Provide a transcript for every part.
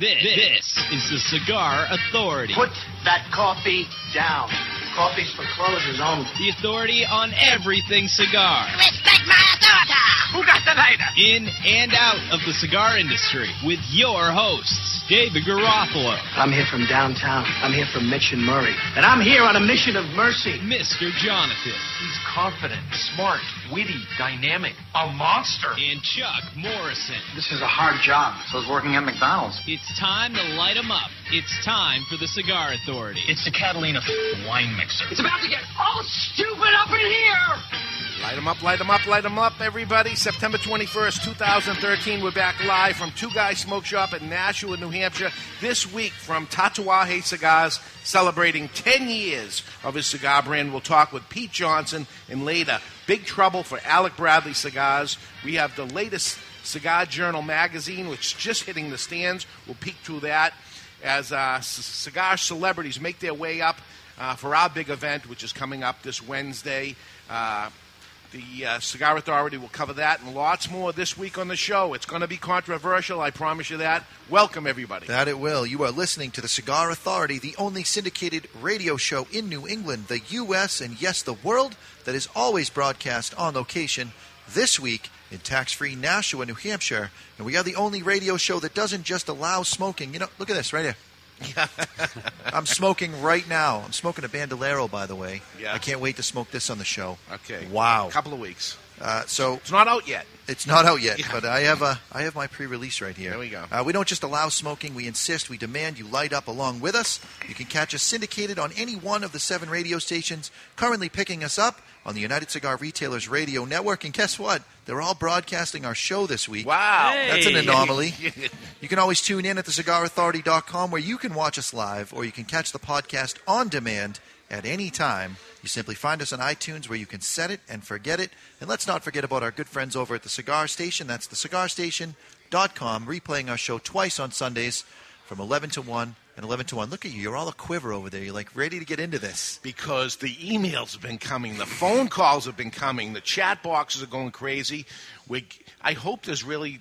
This is the Cigar Authority. Put that coffee down. Coffee's for closers only. The authority on everything cigar. Respect my authority. Who got the lighter? In and out of the cigar industry with your hosts, David Garofalo. I'm here from downtown. I'm here from Mitch and Murray. And I'm here on a mission of mercy. Mr. Jonathan. He's confident, smart, witty, dynamic, a monster. And Chuck Morrison. This is a hard job. So is working at McDonald's. It's time to light them up. It's time for the Cigar Authority. It's the Catalina wine mixer. It's about to get all stupid up in here. Light them up, light them up, light them up, everybody. September 21st, 2013. We're back live from Two Guys Smoke Shop in Nashua, New Hampshire. This week from Tatuaje Cigars, celebrating 10 years of his cigar brand. We'll talk with Pete Johnson and later, Big Trouble for Alec Bradley Cigars. We have the latest Cigar Journal magazine, which is just hitting the stands. We'll peek through that as cigar celebrities make their way up for our big event, which is coming up this Wednesday. The Cigar Authority will cover that and lots more this week on the show. It's going to be controversial, I promise you that. Welcome, everybody. That it will. You are listening to the Cigar Authority, the only syndicated radio show in New England, the U.S., and yes, the world, that is always broadcast on location this week in tax-free Nashua, New Hampshire. And we are the only radio show that doesn't just allow smoking. You know, look at this right here. Yeah. I'm smoking right now. I'm smoking a Bandolero, by the way. Yeah. I can't wait to smoke this on the show. Okay. Wow. A couple of weeks. So it's not out yet. It's not out yet, yeah. But I have my pre-release right here. There we go. We don't just allow smoking. We insist. We demand you light up along with us. You can catch us syndicated on any one of the 7 radio stations currently picking us up on the United Cigar Retailers Radio Network. And guess what? They're all broadcasting our show this week. Wow. Hey. That's an anomaly. You can always tune in at thecigarauthority.com where you can watch us live or you can catch the podcast on demand at any time. You simply find us on iTunes where you can set it and forget it. And let's not forget about our good friends over at the Cigar Station. That's thecigarstation.com, replaying our show twice on Sundays from 11 to 1 and 11 to 1. Look at you. You're all a quiver over there. You're like ready to get into this. Because the emails have been coming. The phone calls have been coming. The chat boxes are going crazy. I hope there's really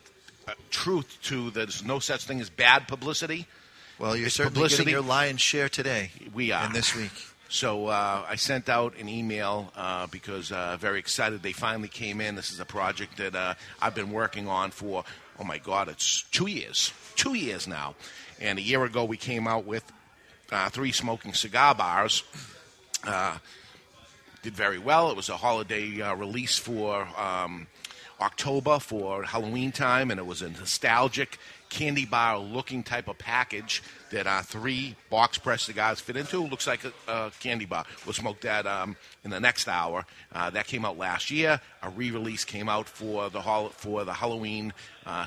truth to there's no such thing as bad publicity. Well, you're certainly getting your lion's share today. We are. And this week. So I sent out an email because very excited they finally came in. This is a project that I've been working on for, oh, my God, it's 2 years. 2 years now. And a year ago we came out with 3 smoking cigar bars. Did very well. It was a holiday release for October for Halloween time, and it was a nostalgic candy bar-looking type of package that our 3 box-press cigars fit into. It looks like a candy bar. We'll smoke that in the next hour. That came out last year. A re-release came out for the Halloween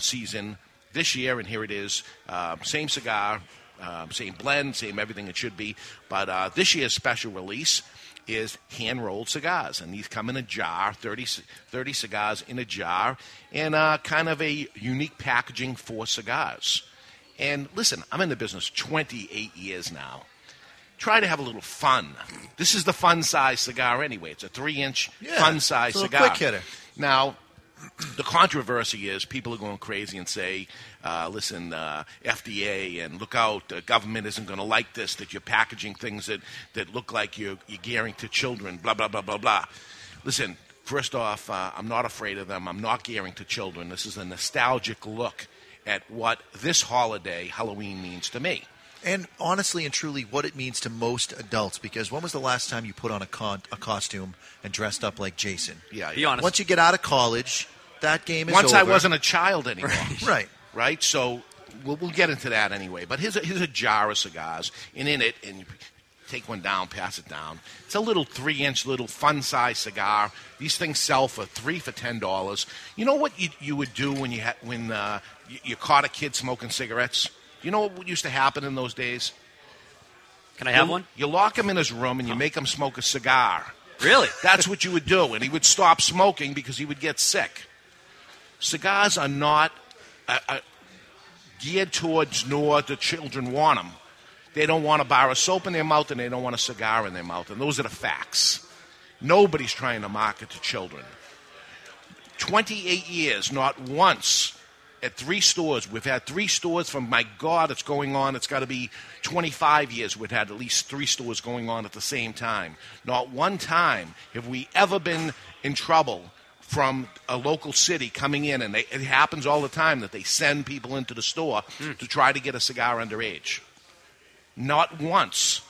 season this year, and here it is. Same cigar, same blend, same everything it should be. But this year's special release is hand-rolled cigars, and these come in a jar, 30 cigars in a jar, and kind of a unique packaging for cigars. And listen, I'm in the business 28 years now. Try to have a little fun. This is the fun-size cigar anyway. It's a 3-inch fun-size cigar. Quick hitter. Now, the controversy is people are going crazy and say, listen, FDA, and look out, the government isn't going to like this, that you're packaging things that look like you're gearing to children, blah, blah, blah, blah, blah. Listen, first off, I'm not afraid of them. I'm not gearing to children. This is a nostalgic look at what this holiday, Halloween, means to me. And honestly and truly what it means to most adults, because when was the last time you put on a costume and dressed up like Jason? Yeah. Be honest. Once you get out of college, that game is over. Once I wasn't a child anymore. Right. Right? So we'll get into that anyway. But here's a jar of cigars, and in it, and you take one down, pass it down. It's a little 3-inch, little fun-size cigar. These things sell for $3 for $10. You know what you would do when you caught a kid smoking cigarettes? You know what used to happen in those days? Can I have one? You lock him in his room and you make him smoke a cigar. Really? That's what you would do. And he would stop smoking because he would get sick. Cigars are not geared towards nor do children want them. They don't want a bar of soap in their mouth and they don't want a cigar in their mouth. And those are the facts. Nobody's trying to market to children. 28 years, not once. at three stores. We've had three stores from, my God, it's going on. It's got to be 25 years we've had at least three stores going on at the same time. Not one time have we ever been in trouble from a local city coming in, and it happens all the time that they send people into the store to try to get a cigar underage. Not once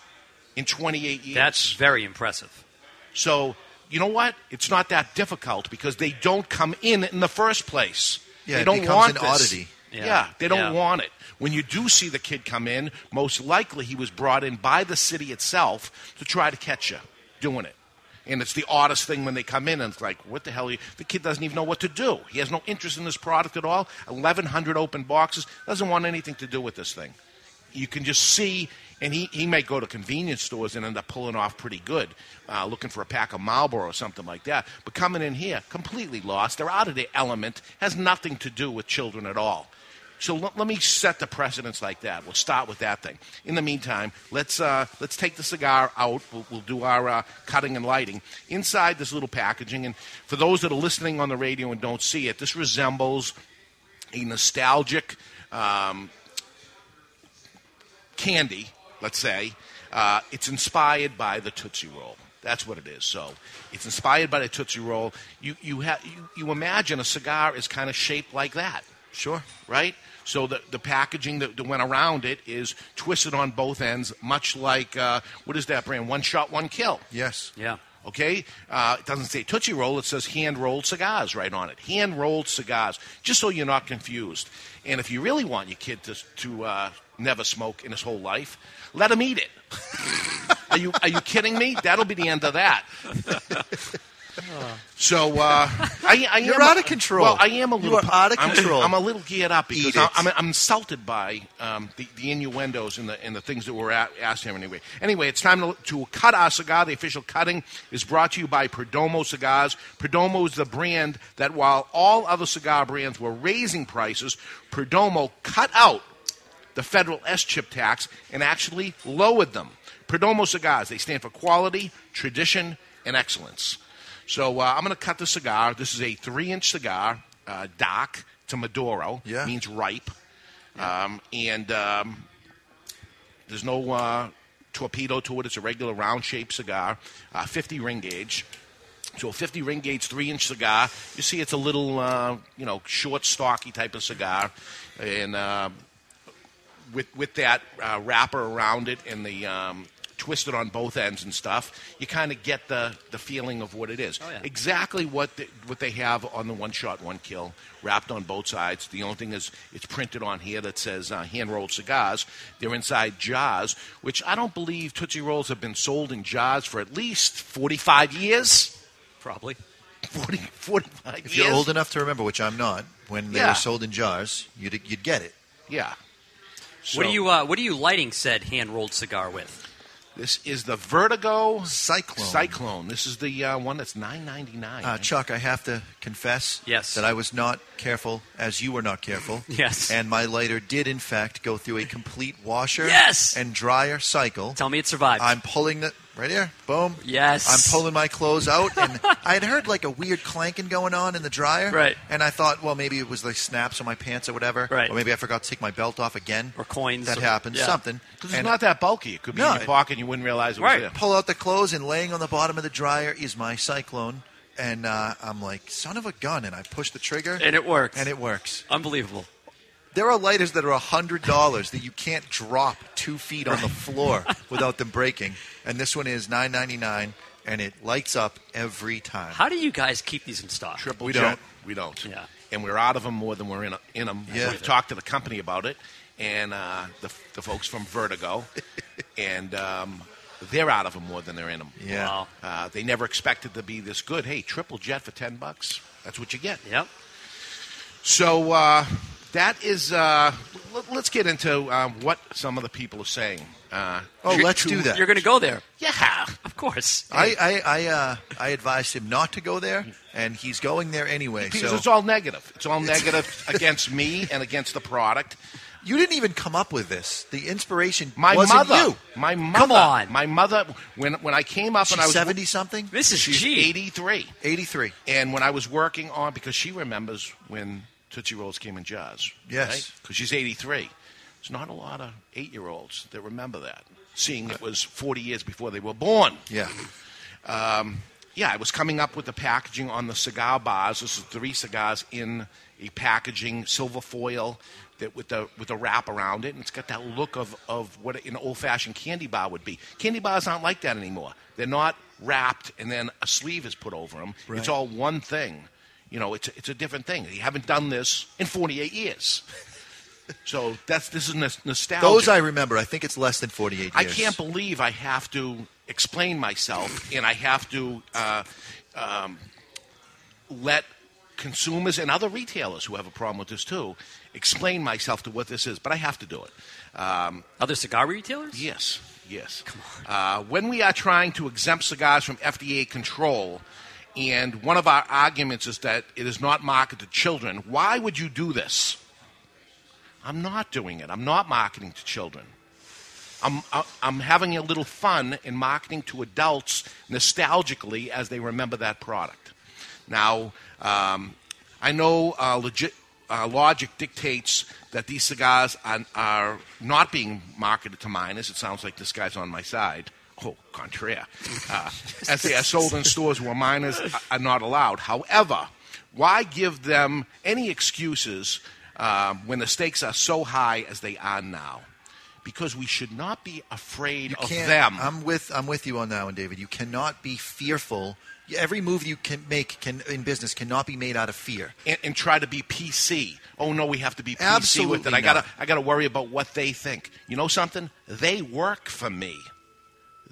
in 28 years. That's very impressive. So, you know what? It's not that difficult because they don't come in the first place. Yeah, they don't want this. It becomes an oddity. Yeah, they don't want it. When you do see the kid come in, most likely he was brought in by the city itself to try to catch you doing it. And it's the oddest thing when they come in, and it's like, what the hell are you? The kid doesn't even know what to do. He has no interest in this product at all. 1,100 open boxes. Doesn't want anything to do with this thing. You can just see, and he may go to convenience stores and end up pulling off pretty good, looking for a pack of Marlboro or something like that. But coming in here, completely lost. They're out of their element. Has nothing to do with children at all. So let me set the precedence like that. We'll start with that thing. In the meantime, let's take the cigar out. We'll do our cutting and lighting. Inside this little packaging, and for those that are listening on the radio and don't see it, this resembles a nostalgic candy, let's say. It's inspired by the Tootsie Roll. That's what it is. So it's inspired by the Tootsie Roll. You imagine a cigar is kind of shaped like that. Sure. Right? So the packaging that went around it is twisted on both ends, much like, what is that brand? One Shot, One Kill. Yes. Yeah. Okay? It doesn't say Tootsie Roll. It says hand-rolled cigars right on it. Hand-rolled cigars, just so you're not confused. And if you really want your kid to never smoke in his whole life, let him eat it. Are you kidding me? That'll be the end of that. So I you're out of control. Well, I am a little. You are out of control. I'm a little geared up because I'm insulted by the innuendos and the things that were asked him anyway. Anyway, it's time to cut our cigar. The official cutting is brought to you by Perdomo Cigars. Perdomo is the brand that, while all other cigar brands were raising prices, Perdomo cut out the federal S-chip tax and actually lowered them. Perdomo Cigars. They stand for quality, tradition, and excellence. So I'm going to cut the cigar. This is a 3-inch cigar, dark to Maduro. Yeah. Means ripe. Yeah. And there's no torpedo to it. It's a regular round-shaped cigar, 50 ring gauge. So a 50 ring gauge, 3-inch cigar. You see it's a little, short, stocky type of cigar. And with that wrapper around it and the... twisted on both ends and stuff, you kind of get the feeling of what it is. Oh, yeah. Exactly what they have on the One Shot, One Kill, wrapped on both sides. The only thing is it's printed on here that says hand-rolled cigars. They're inside jars, which I don't believe Tootsie Rolls have been sold in jars for at least 45 years. Probably. 45 years. If you're old enough to remember, which I'm not, when they were sold in jars, you'd get it. Yeah. So, what are you lighting said hand-rolled cigar with? This is the Vertigo Cyclone. This is the one that's $9.99. Chuck, I have to confess that I was not careful, as you were not careful. Yes. And my lighter did, in fact, go through a complete washer and dryer cycle. Tell me it survived. I'm pulling the... Right here. Boom. Yes. I'm pulling my clothes out. And I had heard like a weird clanking going on in the dryer. Right. And I thought, well, maybe it was like snaps on my pants or whatever. Right. Or maybe I forgot to take my belt off again. Or coins. That happened. Yeah. Something. Because it's not that bulky. It could be in your pocket and you wouldn't realize it was there. Pull out the clothes and laying on the bottom of the dryer is my Cyclone. And I'm like, son of a gun. And I push the trigger. And it works. Unbelievable. There are lighters that are $100 that you can't drop 2 feet on the floor without them breaking. And this one is $9.99, and it lights up every time. How do you guys keep these in stock? We don't. Yeah. And we're out of them more than we're in them. Yeah. We've talked to the company about it, and the folks from Vertigo, and they're out of them more than they're in them. Yeah. Wow. They never expected to be this good. Hey, triple jet for $10. That's what you get. Yep. So... that is, let's get into what some of the people are saying. Let's do that. You're going to go there. Yeah, of course. I advised him not to go there, and he's going there anyway. Because it's all negative. It's all negative against me and against the product. You didn't even come up with this. The inspiration wasn't you. My mother. Come on. My mother, when I came up and I was... 70-something? She's 83. And when I was working on, because she remembers when... Tootsie Rolls came in jars. Yes. Because she's 83. There's not a lot of 8-year-olds that remember that, seeing it was 40 years before they were born. Yeah. Yeah, I was coming up with the packaging on the cigar bars. This is 3 cigars in a packaging, silver foil, that with the wrap around it, and it's got that look of what an old-fashioned candy bar would be. Candy bars aren't like that anymore. They're not wrapped, and then a sleeve is put over them. Right. It's all one thing. You know, it's a different thing. You haven't done this in 48 years. So this is nostalgia. Those I remember. I think it's less than 48 years. I can't believe I have to explain myself, and I have to let consumers and other retailers who have a problem with this too explain myself to what this is, but I have to do it. Other cigar retailers? Yes. Come on. When we are trying to exempt cigars from FDA control, and one of our arguments is that it is not marketed to children, why would you do this? I'm not doing it. I'm not marketing to children. I'm having a little fun in marketing to adults nostalgically as they remember that product. Now, I know logic dictates that these cigars are not being marketed to minors. It sounds like this guy's on my side. Oh, contraire. As they are sold in stores where minors are not allowed. However, why give them any excuses when the stakes are so high as they are now? Because we should not be afraid of them. I'm with you on that one, David. You cannot be fearful. Every move you can make in business cannot be made out of fear. And try to be PC. Oh no, we have to be PC Absolutely with it. I gotta worry about what they think. You know something? They work for me.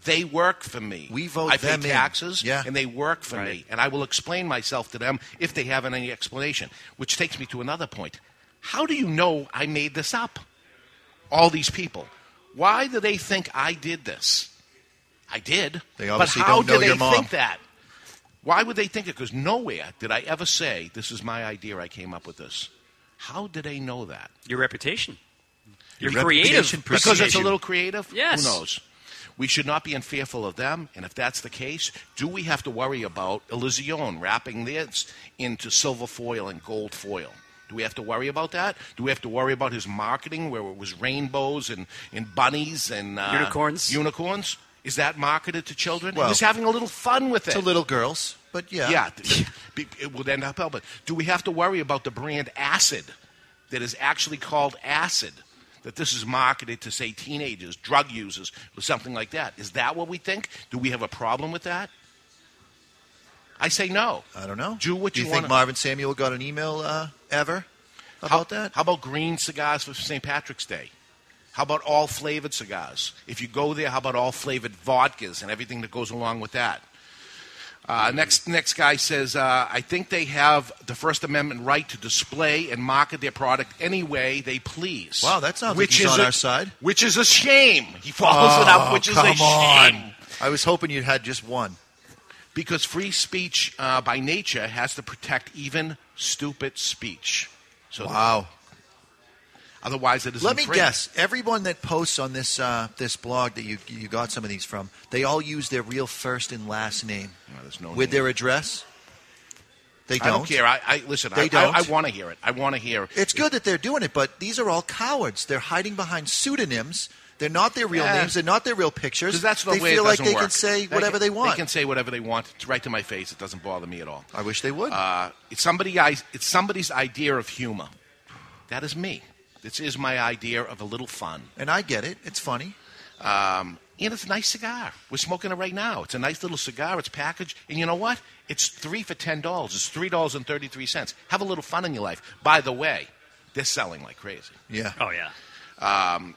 They work for me. We vote I them pay taxes, in. Yeah. And they work for me. And I will explain myself to them if they haven't any explanation. Which takes me to another point. How do you know I made this up? All these people. Why do they think I did this? I did. They obviously but how don't know do they your mom. Think that? Why would they think it? Because nowhere did I ever say, this is my idea, I came up with this. How do they know that? Your reputation. Your creative. Because it's a little creative? Yes. Who knows? We should not be fearful of them. And if that's the case, do we have to worry about Elysion wrapping this into silver foil and gold foil? Do we have to worry about that? Do we have to worry about his marketing where it was rainbows and bunnies and unicorns? Is that marketed to children? Well, he's having a little fun with it. To little girls, but yeah. Yeah, it would end up helping. Do we have to worry about the brand Acid that is actually called Acid, that this is marketed to, say, teenagers, drug users, or something like that? Is that what we think? Do we have a problem with that? I say no. I don't know. Do what you want. Do you think Marvin Samuel got an email ever about that? How about green cigars for St. Patrick's Day? How about all flavored cigars? If you go there, how about all flavored vodkas and everything that goes along with that? Next guy says, I think they have the First Amendment right to display and market their product any way they please. Wow, that sounds like he's on our side. Which is a shame. He follows it up, which is a shame. I was hoping you had just one. Because free speech by nature has to protect even stupid speech. So wow. Otherwise, it is. Let me guess. Everyone that posts on this this blog that you got some of these from, they all use their real first and last name with their address. They don't. I don't care. Listen. I want to hear it. I want to hear. It's good that they're doing it, but these are all cowards. They're hiding behind pseudonyms. They're not their real names. They're not their real pictures. That's the they way feel it like they work. Can say whatever they want. They can say whatever they want. It's right to my face. It doesn't bother me at all. I wish they would. It's somebody's idea of humor. That is me. This is my idea of a little fun. And I get it. It's funny. And it's a nice cigar. We're smoking it right now. It's a nice little cigar. It's packaged. And you know what? It's 3 for $10. It's $3.33. Have a little fun in your life. By the way, they're selling like crazy. Yeah. Oh, yeah.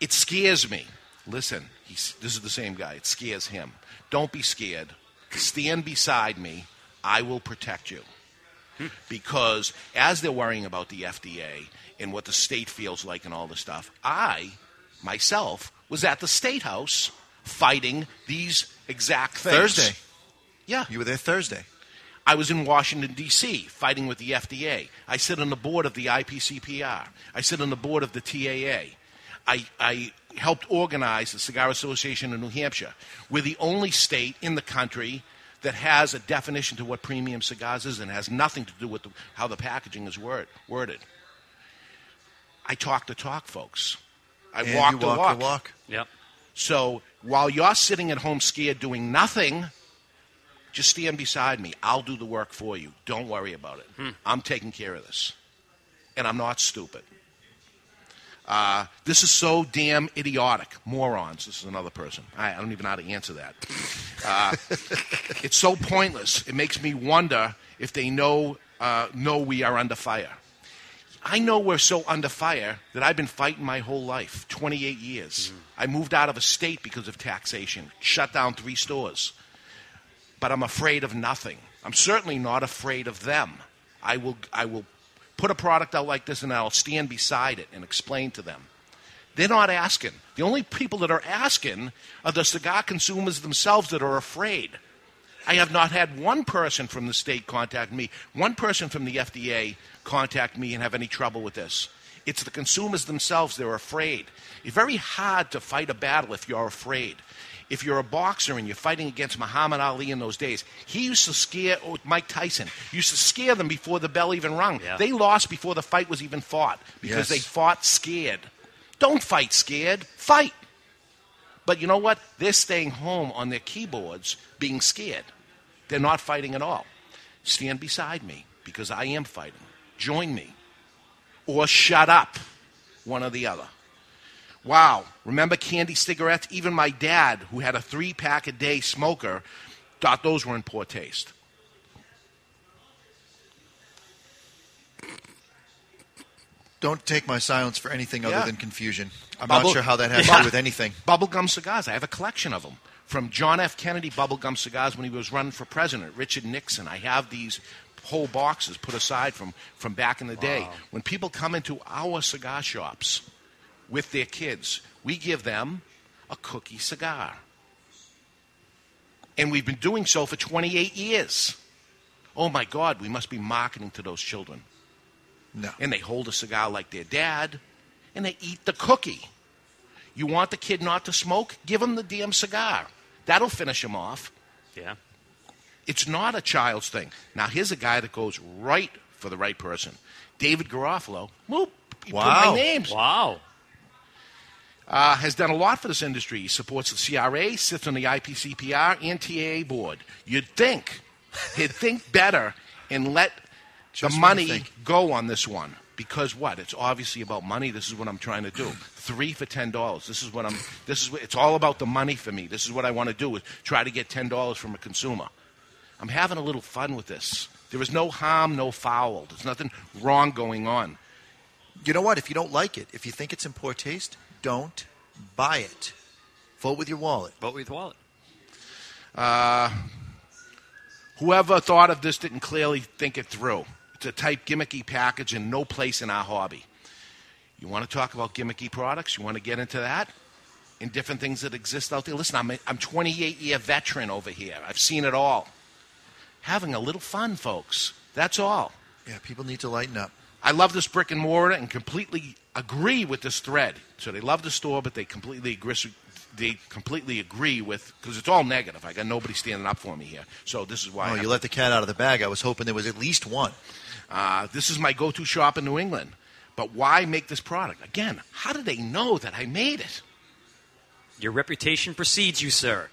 It scares me. Listen, this is the same guy. It scares him. Don't be scared. Stand beside me. I will protect you. Because as they're worrying about the FDA and what the state feels like and all this stuff, I, myself, was at the State House fighting these exact things. Thursday. Yeah. You were there Thursday. I was in Washington, D.C., fighting with the FDA. I sit on the board of the IPCPR. I sit on the board of the TAA. I helped organize the Cigar Association in New Hampshire. We're the only state in the country that has a definition to what premium cigars is and has nothing to do with how the packaging is worded. I talk the talk, folks. I walk the walk. Yep. So while you're sitting at home scared doing nothing, just stand beside me. I'll do the work for you. Don't worry about it. I'm taking care of this. And I'm not stupid. This is so damn idiotic. Morons. This is another person. I don't even know how to answer that. It's so pointless. It makes me wonder if they know we are under fire. I know we're so under fire that I've been fighting my whole life, 28 years. I moved out of a state because of taxation, shut down 3 stores. But I'm afraid of nothing. I'm certainly not afraid of them. I will put a product out like this, and I'll stand beside it and explain to them. They're not asking. The only people that are asking are the cigar consumers themselves that are afraid. I have not had one person from the state contact me, one person from the FDA contact me and have any trouble with this. It's the consumers themselves. They're afraid. It's very hard to fight a battle if you're afraid. If you're a boxer and you're fighting against Muhammad Ali in those days, he used to scare Mike Tyson. He used to scare them before the bell even rung. Yeah. They lost before the fight was even fought because they fought scared. Don't fight scared. Fight. But you know what? They're staying home on their keyboards being scared. They're not fighting at all. Stand beside me because I am fighting. Join me. Or shut up, one or the other. Wow, remember candy cigarettes? Even my dad, who had a 3-pack-a-day smoker, thought those were in poor taste. Don't take my silence for anything other than confusion. I'm not sure how that has to do with anything. Bubblegum cigars, I have a collection of them. From John F. Kennedy bubblegum cigars when he was running for president, Richard Nixon. I have these whole boxes put aside from back in the day. When people come into our cigar shops with their kids, we give them a cookie cigar. And we've been doing so for 28 years. Oh, my God, we must be marketing to those children. No. And they hold a cigar like their dad, and they eat the cookie. You want the kid not to smoke? Give him the damn cigar. That'll finish him off. Yeah. It's not a child's thing. Now, here's a guy that goes right for the right person. David Garofalo. Whoop. Wow. Put my names. Wow. Has done a lot for this industry. He supports the CRA, sits on the IPCPR, and TAA board. You'd think he'd think better and let the money go on this one. Because what? It's obviously about money. This is what I'm trying to do. 3 for $10. It's all about the money for me. This is what I want to do, is try to get $10 from a consumer. I'm having a little fun with this. There is no harm, no foul. There's nothing wrong going on. You know what? If you don't like it, if you think it's in poor taste, don't buy it. Vote with your wallet. Vote with your wallet. Whoever thought of this didn't clearly think it through. It's a type gimmicky package and no place in our hobby. You want to talk about gimmicky products? You want to get into that? And different things that exist out there? Listen, I'm 28-year veteran over here. I've seen it all. Having a little fun, folks. That's all. Yeah, people need to lighten up. I love this brick and mortar and completely agree with this thread. So they love the store, but they completely agree with, because it's all negative. I got nobody standing up for me here. So this is why. Oh, you let the cat out of the bag. I was hoping there was at least one. This is my go-to shop in New England. But why make this product? Again, how do they know that I made it? Your reputation precedes you, sir.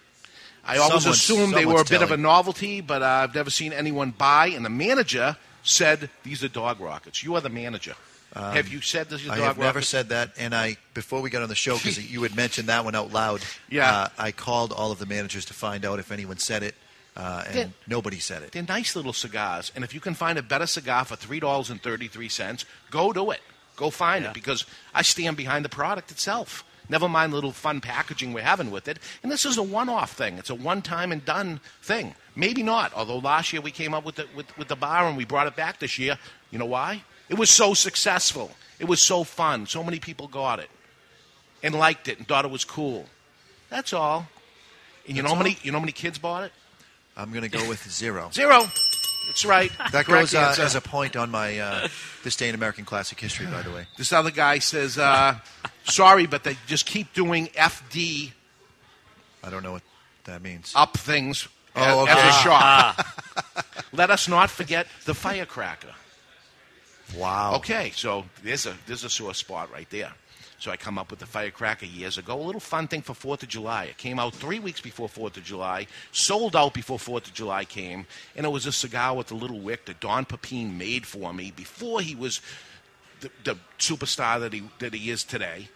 I always assumed they were a bit of a novelty, but I've never seen anyone buy. And the manager said, these are dog rockets. You are the manager. Have you said this is dog rockets? I have never said that. And before we got on the show, because you had mentioned that one out loud, I called all of the managers to find out if anyone said it, and nobody said it. They're nice little cigars. And if you can find a better cigar for $3.33, go do it. Go find it, because I stand behind the product itself. Never mind the little fun packaging we're having with it. And this is a one-off thing. It's a one-time-and-done thing. Maybe not, although last year we came up with the bar and we brought it back this year. You know why? It was so successful. It was so fun. So many people got it and liked it and thought it was cool. That's all. And you know how many kids bought it? I'm going to go with 0. 0. That's right. That goes as a point on my This Day in American Classic History, by the way. This other guy says, sorry, but they just keep doing FD. I don't know what that means. Up things. as a shop. Let us not forget the firecracker. Wow. Okay, so there's a sore spot right there. So I come up with the firecracker years ago. A little fun thing for 4th of July. It came out 3 weeks before 4th of July, sold out before 4th of July came, and it was a cigar with a little wick that Don Pepin made for me before he was the superstar that he is today.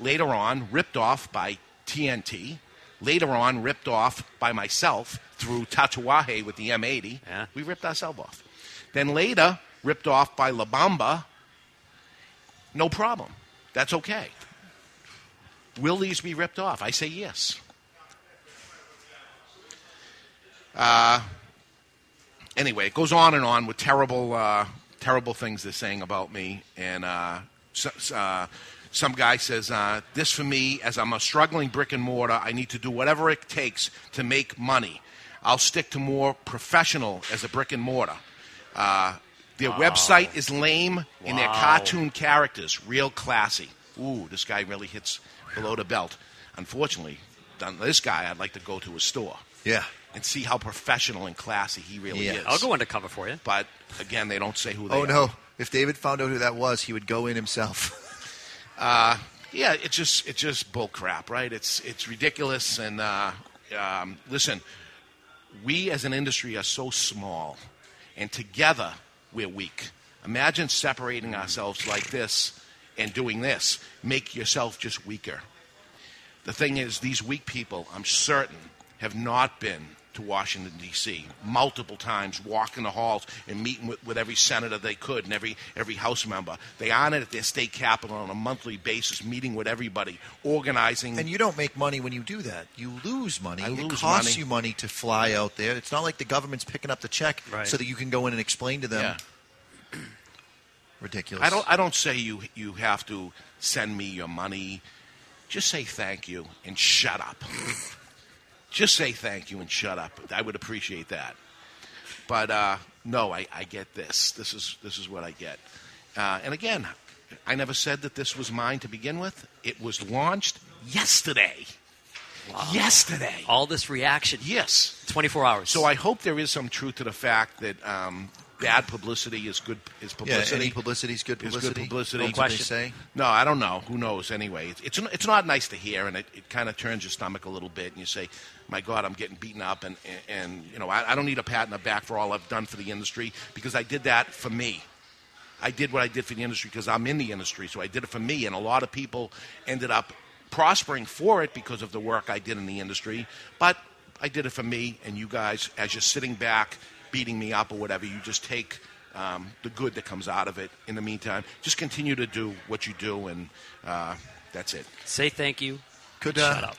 Later on, ripped off by TNT. Later on, ripped off by myself through Tatuaje with the M80. Yeah. We ripped ourselves off. Then later, ripped off by La Bamba. No problem. That's okay. Will these be ripped off? I say yes. Anyway, it goes on and on with terrible things they're saying about me. And some guy says, this for me, as I'm a struggling brick and mortar, I need to do whatever it takes to make money. I'll stick to more professional as a brick and mortar. Their website is lame in their cartoon characters. Real classy. Ooh, this guy really hits below the belt. Unfortunately, this guy, I'd like to go to a store. Yeah. And see how professional and classy he really is. I'll go undercover for you. But, again, they don't say who they are. Oh, no. If David found out who that was, he would go in himself. It's just bull crap, right? It's ridiculous. And, listen, we as an industry are so small. And together, we're weak. Imagine separating ourselves like this and doing this. Make yourself just weaker. The thing is, these weak people, I'm certain, have not been to Washington, D.C. multiple times, walking the halls and meeting with every senator they could and every House member. They aren't at their state capitol on a monthly basis, meeting with everybody, organizing. And you don't make money when you do that. You lose money. It costs you money to fly out there. It's not like the government's picking up the check so that you can go in and explain to them. Yeah. Ridiculous. I don't say you have to send me your money. Just say thank you and shut up. Just say thank you and shut up. I would appreciate that. But no, I get this. This is what I get. And again, I never said that this was mine to begin with. It was launched yesterday. Wow. Yesterday. All this reaction. Yes. 24 hours. So I hope there is some truth to the fact that bad publicity is good. Is publicity? Yeah, any publicity is good publicity. Is good publicity. No question. Say? No, I don't know. Who knows? Anyway, it's not nice to hear, and it kind of turns your stomach a little bit, and you say, "My God, I'm getting beaten up," and you know, I don't need a pat on the back for all I've done for the industry because I did that for me. I did what I did for the industry because I'm in the industry, so I did it for me, and a lot of people ended up prospering for it because of the work I did in the industry. But I did it for me, and you guys, as you're sitting back, beating me up or whatever, you just take the good that comes out of it. In the meantime, just continue to do what you do, and that's it. Say thank you. Shut up.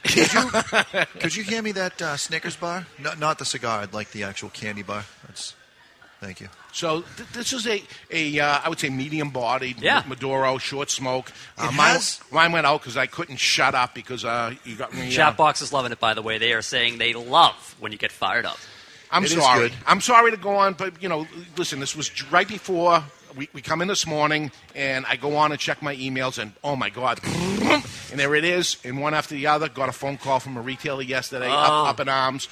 Could you hand me that Snickers bar? No, not the cigar. I'd like the actual candy bar. Thank you. So this is a I would say, medium-bodied Maduro, short smoke. Mine went out because I couldn't shut up because you got me. Chatbox is loving it, by the way. They are saying they love when you get fired up. I'm sorry to go on, but, you know, listen, this was right before we come in this morning, and I go on and check my emails, and oh, my God, and there it is, and one after the other. Got a phone call from a retailer yesterday, up in arms.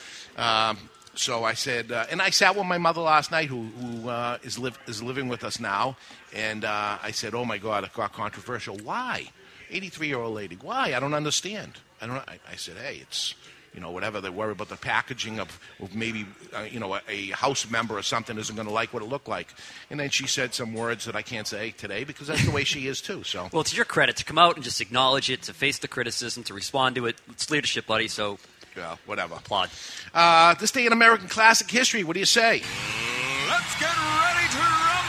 So I said, and I sat with my mother last night, who is living with us now, and I said, oh, my God, it got controversial. Why? 83-year-old lady, why? I don't understand. I said, hey, it's... You know, whatever, they worry about the packaging of maybe, a House member or something isn't going to like what it looked like. And then she said some words that I can't say today because that's the way she is too. So. Well, it's your credit to come out and just acknowledge it, to face the criticism, to respond to it. It's leadership, buddy, so whatever. Applaud. This day in American Classic history, what do you say? Let's get ready to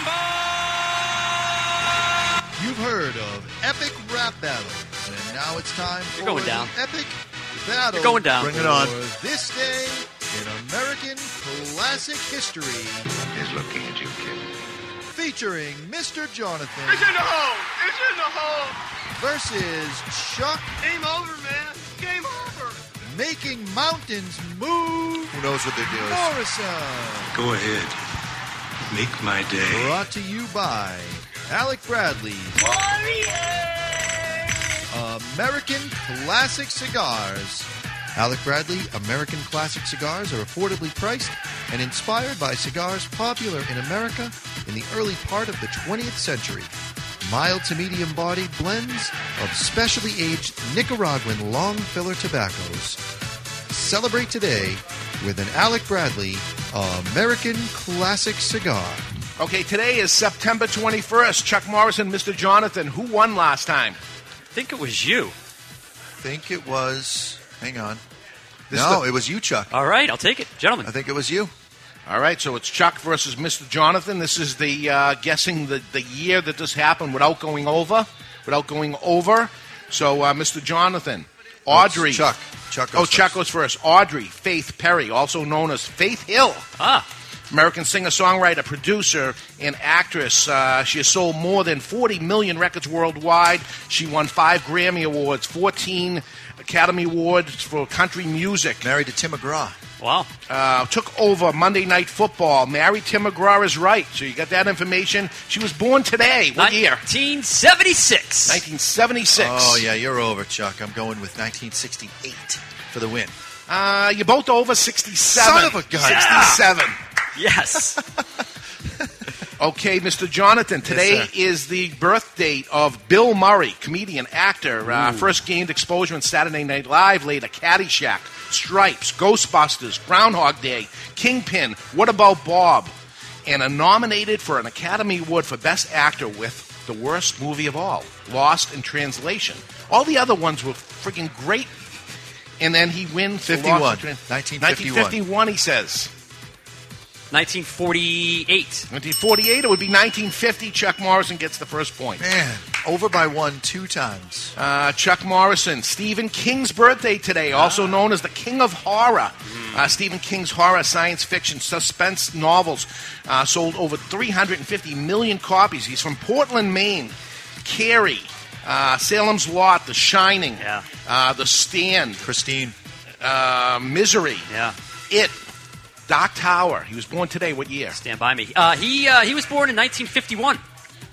rumble! You've heard of epic rap battle, and now it's time for epic battle. You're going down. Bring it on. This day in American Classic history is looking at you, kid. Featuring Mr. Jonathan. It's in the hole. It's in the hole. Versus Chuck. Game over, man. Game over. Making mountains move. Who knows what they're doing? Morrison. Go ahead. Make my day. Brought to you by Alec Bradley. Warriors. American Classic Cigars Alec Bradley American Classic cigars are affordably priced and inspired by cigars popular in America in the early part of the 20th century. Mild to medium-bodied blends of specially aged Nicaraguan long-filler tobaccos. Celebrate today with an Alec Bradley American Classic cigar. Okay, today is September 21st. Chuck Morrison, Mr. Jonathan. Who won last time? I think it was you. Hang on. It was you, Chuck. All right, I'll take it. Gentlemen. I think it was you. All right, so it's Chuck versus Mr. Jonathan. This is the guessing the year that this happened without going over. So, Mr. Jonathan, Audrey. It's Chuck. Chuck goes first. Audrey Faith Perry, also known as Faith Hill. Ah. American singer-songwriter, producer, and actress. She has sold more than 40 million records worldwide. She won 5 Grammy Awards, 14 Academy Awards for country music. Married to Tim McGraw. Wow. Took over Monday Night Football. Married Tim McGraw is right. So you got that information. She was born today. What year? 1976. 1976. Oh, yeah, you're over, Chuck. I'm going with 1968 for the win. You're both over 67. Son of a gun. Yeah. 67. Yes. Okay, Mr. Jonathan, today is the birth date of Bill Murray, comedian, actor. First gained exposure on Saturday Night Live, later Caddyshack, Stripes, Ghostbusters, Groundhog Day, Kingpin, What About Bob, and are nominated for an Academy Award for Best Actor with the worst movie of all, Lost in Translation. All the other ones were freaking great, and then he wins 1951, he says. 1948. It would be 1950. Chuck Morrison gets the first point. Man, over by one 2 times. Chuck Morrison, Stephen King's birthday today, also known as the King of Horror. Stephen King's horror, science fiction, suspense novels sold over 350 million copies. He's from Portland, Maine. Carrie, Salem's Lot, The Shining, The Stand, Christine, Misery, It, Doc Tower. He was born today. What year? Stand by me. He was born in 1951.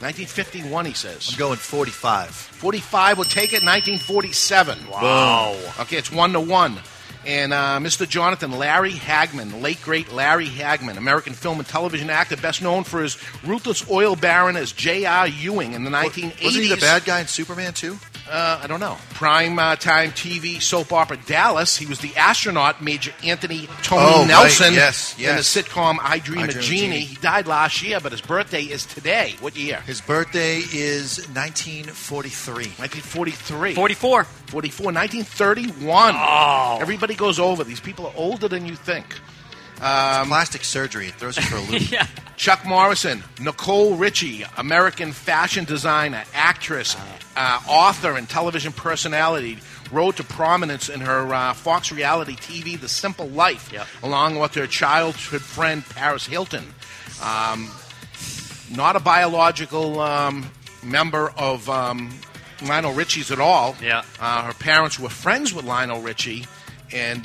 1951, he says. I'm going 45. 45 will take it. 1947. Wow. Boom. Okay, it's 1-1. And Mr. Jonathan, Larry Hagman, late great Larry Hagman, American film and television actor, best known for his ruthless oil baron as J.R. Ewing in the 1980s. Wasn't he the bad guy in Superman, too? I don't know. Prime time TV soap opera Dallas. He was the astronaut Major Anthony Nelson in the sitcom I Dream of Jeannie. He died last year, but his birthday is today. What year? His birthday is 1943. 1943. 44. 44. 1931. Oh. Everybody goes over. These people are older than you think. It's plastic surgery. It throws you for a loop. Yeah. Chuck Morrison, Nicole Richie, American fashion designer, actress, author, and television personality, rose to prominence in her Fox reality TV, The Simple Life, along with her childhood friend, Paris Hilton. Not a biological member of Lionel Richie's at all. Yeah. Her parents were friends with Lionel Richie. And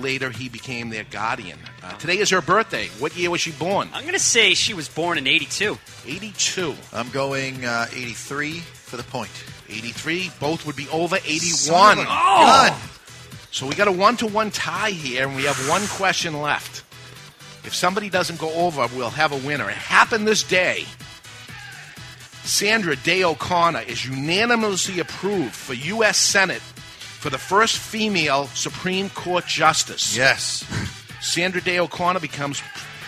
later he became their guardian. Today is her birthday. What year was she born? I'm going to say she was born in 82. 82. I'm going 83 for the point. 83. Both would be over. 81. Oh! God. So we got a 1-1 tie here, and we have one question left. If somebody doesn't go over, we'll have a winner. It happened this day. Sandra Day O'Connor is unanimously approved for U.S. Senate for the first female Supreme Court justice. Yes. Sandra Day O'Connor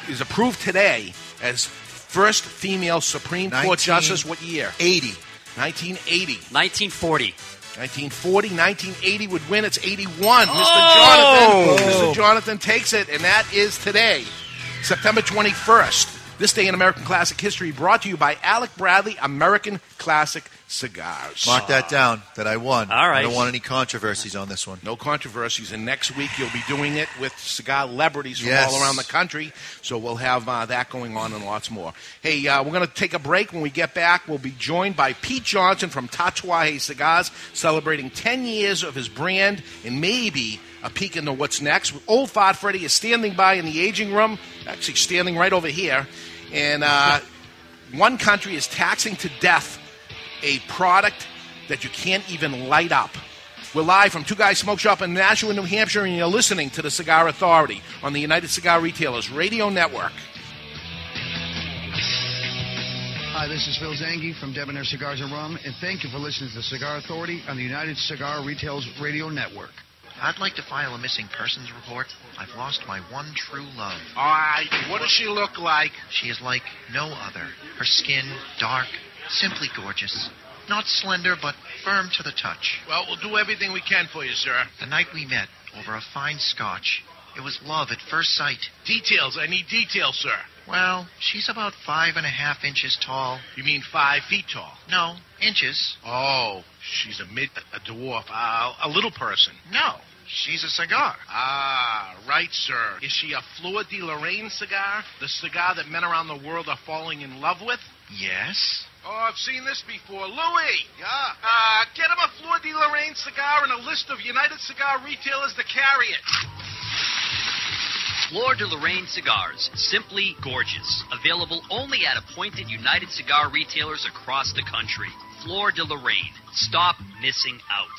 is approved today as first female Supreme Court justice. What year? 80. 1980. 1940. 1940. 1980 would win. It's 81. Oh! Mr. Jonathan. Mr. Jonathan takes it, and that is today, September 21st. This day in American Classic history, brought to you by Alec Bradley, American Classic Cigars. Mark that down, that I won. All right. I don't want any controversies on this one. No controversies. And next week you'll be doing it with cigar celebrities from all around the country. So we'll have that going on and lots more. Hey, we're going to take a break. When we get back, we'll be joined by Pete Johnson from Tatuaje Cigars, celebrating 10 years of his brand and maybe a peek into what's next. Old Fart Freddy is standing by in the aging room, actually standing right over here. And one country is taxing to death a product that you can't even light up. We're live from Two Guys Smoke Shop in Nashua, New Hampshire, and you're listening to The Cigar Authority on the United Cigar Retailers Radio Network. Hi, this is Phil Zangi from Debonair Cigars and Rum, and thank you for listening to The Cigar Authority on the United Cigar Retailers Radio Network. I'd like to file a missing persons report. I've lost my one true love. All right, what does she look like? She is like no other. Her skin, dark, simply gorgeous. Not slender, but firm to the touch. Well, we'll do everything we can for you, sir. The night we met, over a fine scotch, it was love at first sight. Details. I need details, sir. Well, she's about 5.5 inches tall. You mean 5 feet tall? No, inches. Oh, she's a dwarf, a little person. No, she's a cigar. Ah, right, sir. Is she a Fleur de Lorraine cigar? The cigar that men around the world are falling in love with? Yes. Oh, I've seen this before. Louis! Yeah? Get him a Fleur de Lorraine cigar and a list of United Cigar retailers that carry it. Fleur de Lorraine Cigars, simply gorgeous. Available only at appointed United Cigar retailers across the country. Fleur de Lorraine. Stop missing out.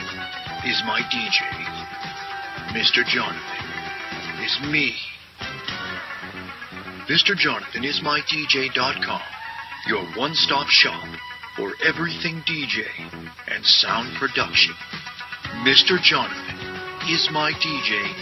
is my DJ. Mr. Jonathan is me. Mr. Jonathan is mydj.com, your one-stop shop for everything DJ and sound production. Mr. Jonathan is mydj.com.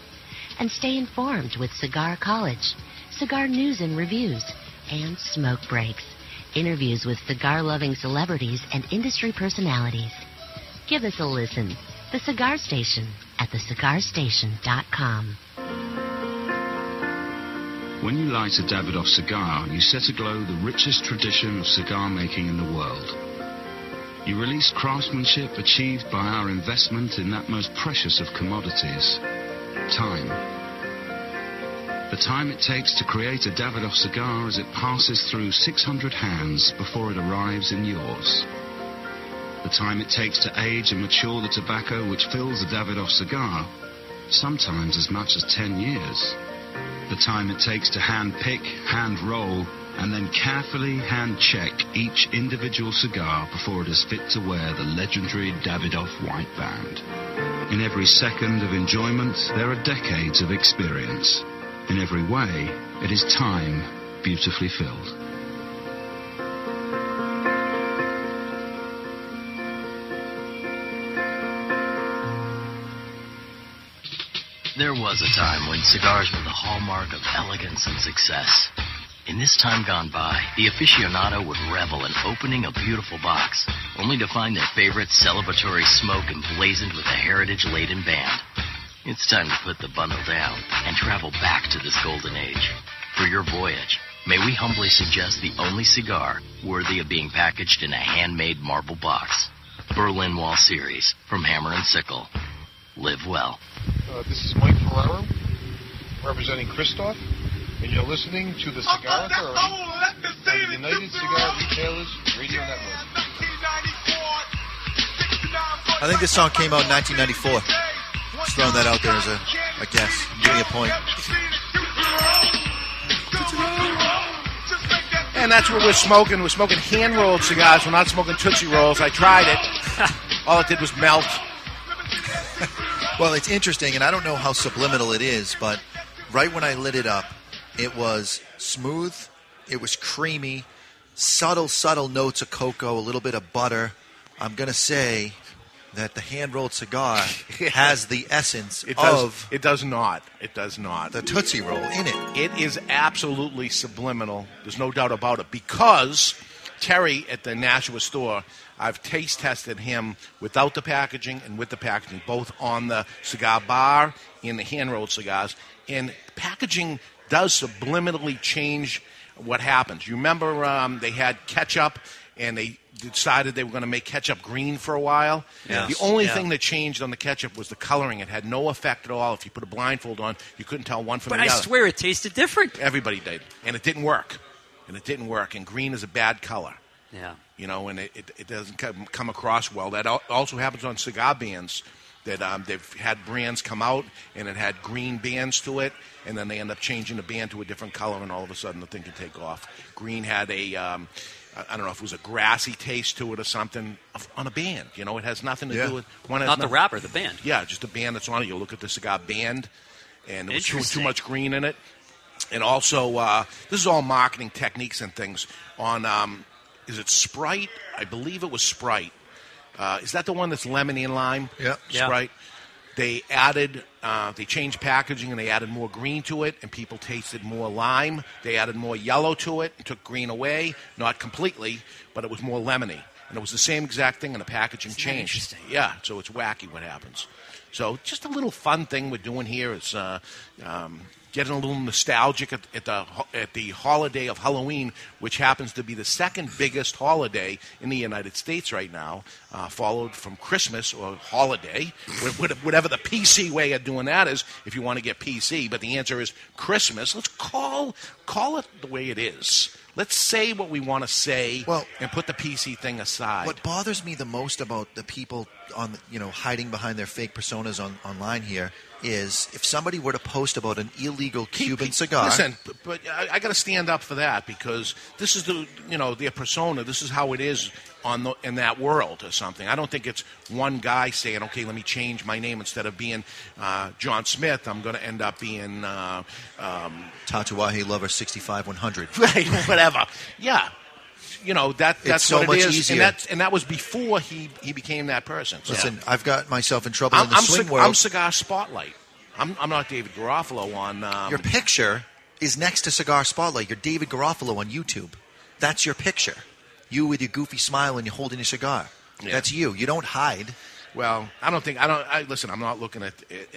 And stay informed with Cigar College, cigar news and reviews, and smoke breaks, interviews with cigar-loving celebrities and industry personalities. Give us a listen. The Cigar Station at thecigarstation.com. When you light a Davidoff cigar, you set aglow the richest tradition of cigar making in the world. You release craftsmanship achieved by our investment in that most precious of commodities, time. The time it takes to create a Davidoff cigar as it passes through 600 hands before it arrives in yours. The time it takes to age and mature the tobacco which fills a Davidoff cigar, sometimes as much as 10 years. The time it takes to hand pick, hand roll, and then carefully hand check each individual cigar before it is fit to wear the legendary Davidoff white band. In every second of enjoyment, there are decades of experience. In every way, it is time beautifully filled. There was a time when cigars were the hallmark of elegance and success. In this time gone by, the aficionado would revel in opening a beautiful box, only to find their favorite celebratory smoke emblazoned with a heritage-laden band. It's time to put the bundle down and travel back to this golden age. For your voyage, may we humbly suggest the only cigar worthy of being packaged in a handmade marble box. Berlin Wall Series from Hammer & Sickle. Live well. This is Mike Ferraro representing Christoph. And you're listening to the Cigar Authority on the United Cigar Retailers Radio Network. I think this song came out in 1994. Just throwing that out there as a guess. Give me a point. And that's what we're smoking. We're smoking hand-rolled cigars. We're not smoking Tootsie Rolls. I tried it. All it did was melt. Well, it's interesting, and I don't know how subliminal it is, but right when I lit it up, it was smooth, it was creamy, subtle notes of cocoa, a little bit of butter. I'm going to say that the hand-rolled cigar has the essence of... It does not. It does not. The Tootsie Roll in it. It is absolutely subliminal. There's no doubt about it. Because Terry at the Nashua store, I've taste-tested him without the packaging and with the packaging, both on the cigar bar and the hand-rolled cigars. And packaging does subliminally change what happens. You remember they had ketchup, and they decided they were going to make ketchup green for a while? Yes. The only thing that changed on the ketchup was the coloring. It had no effect at all. If you put a blindfold on, you couldn't tell one from the other. But I swear it tasted different. Everybody did. And it didn't work. And green is a bad color. Yeah. You know, and it doesn't come across well. That also happens on cigar bands. That they've had brands come out, and it had green bands to it, and then they end up changing the band to a different color, and all of a sudden the thing can take off. Green had a, I don't know if it was a grassy taste to it or something, on a band. You know, it has nothing to do with one. Not the wrapper, the band. Yeah, just the band that's on it. You look at the cigar band, and there was too much green in it. And also, this is all marketing techniques and things. On, is it Sprite? I believe it was Sprite. Is that the one that's lemony and lime? Yeah. Sprite. They added, they changed packaging and they added more green to it, and people tasted more lime. They added more yellow to it and took green away. Not completely, but it was more lemony. And it was the same exact thing, and the packaging changed. Interesting. Yeah, so it's wacky what happens. So just a little fun thing we're doing here is getting a little nostalgic at the holiday of Halloween, which happens to be the second biggest holiday in the United States right now, followed from Christmas or holiday, whatever the PC way of doing that is, if you want to get PC. But the answer is Christmas. Let's call it the way it is. Let's say what we want to say, and put the PC thing aside. What bothers me the most about the people on, hiding behind their fake personas online here is if somebody were to post about an illegal Cuban cigar. Listen, but I got to stand up for that, because this is their persona. This is how it is in that world or something. I don't think it's one guy saying, okay, let me change my name. Instead of being John Smith, I'm going to end up being Tatuaje Lover 65100. Right, whatever. Yeah. That's so much easier. And that was before he became that person. So. Listen, I've got myself in trouble in the swing world. I'm Cigar Spotlight. I'm not David Garofalo on... your picture is next to Cigar Spotlight. You're David Garofalo on YouTube. That's your picture. You with your goofy smile and you're holding your cigar. Yeah. That's you. You don't hide. Well, listen, I'm not looking at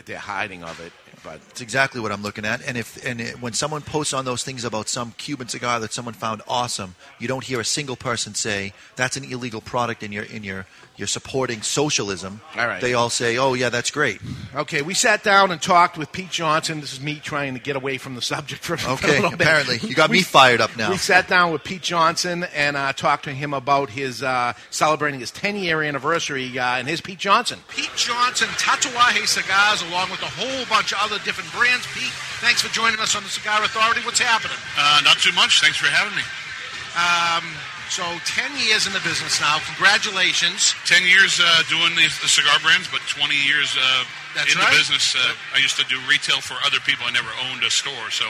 the hiding of it, but it's exactly what I'm looking at. And when someone posts on those things about some Cuban cigar that someone found awesome, you don't hear a single person say that's an illegal product and you're supporting socialism. All right. They all say, "Oh yeah, that's great." Okay, we sat down and talked with Pete Johnson. This is me trying to get away from the subject for a little bit. Apparently, you got me fired up now. We sat down with Pete Johnson and talked to him about his celebrating his 10-year anniversary and his Pete Johnson, Tatuaje Cigars, along with a whole bunch of other different brands. Pete, thanks for joining us on the Cigar Authority. What's happening? Not too much. Thanks for having me. So 10 years in the business now. Congratulations. 10 years doing the cigar brands, but 20 years in the business. I used to do retail for other people. I never owned a store, so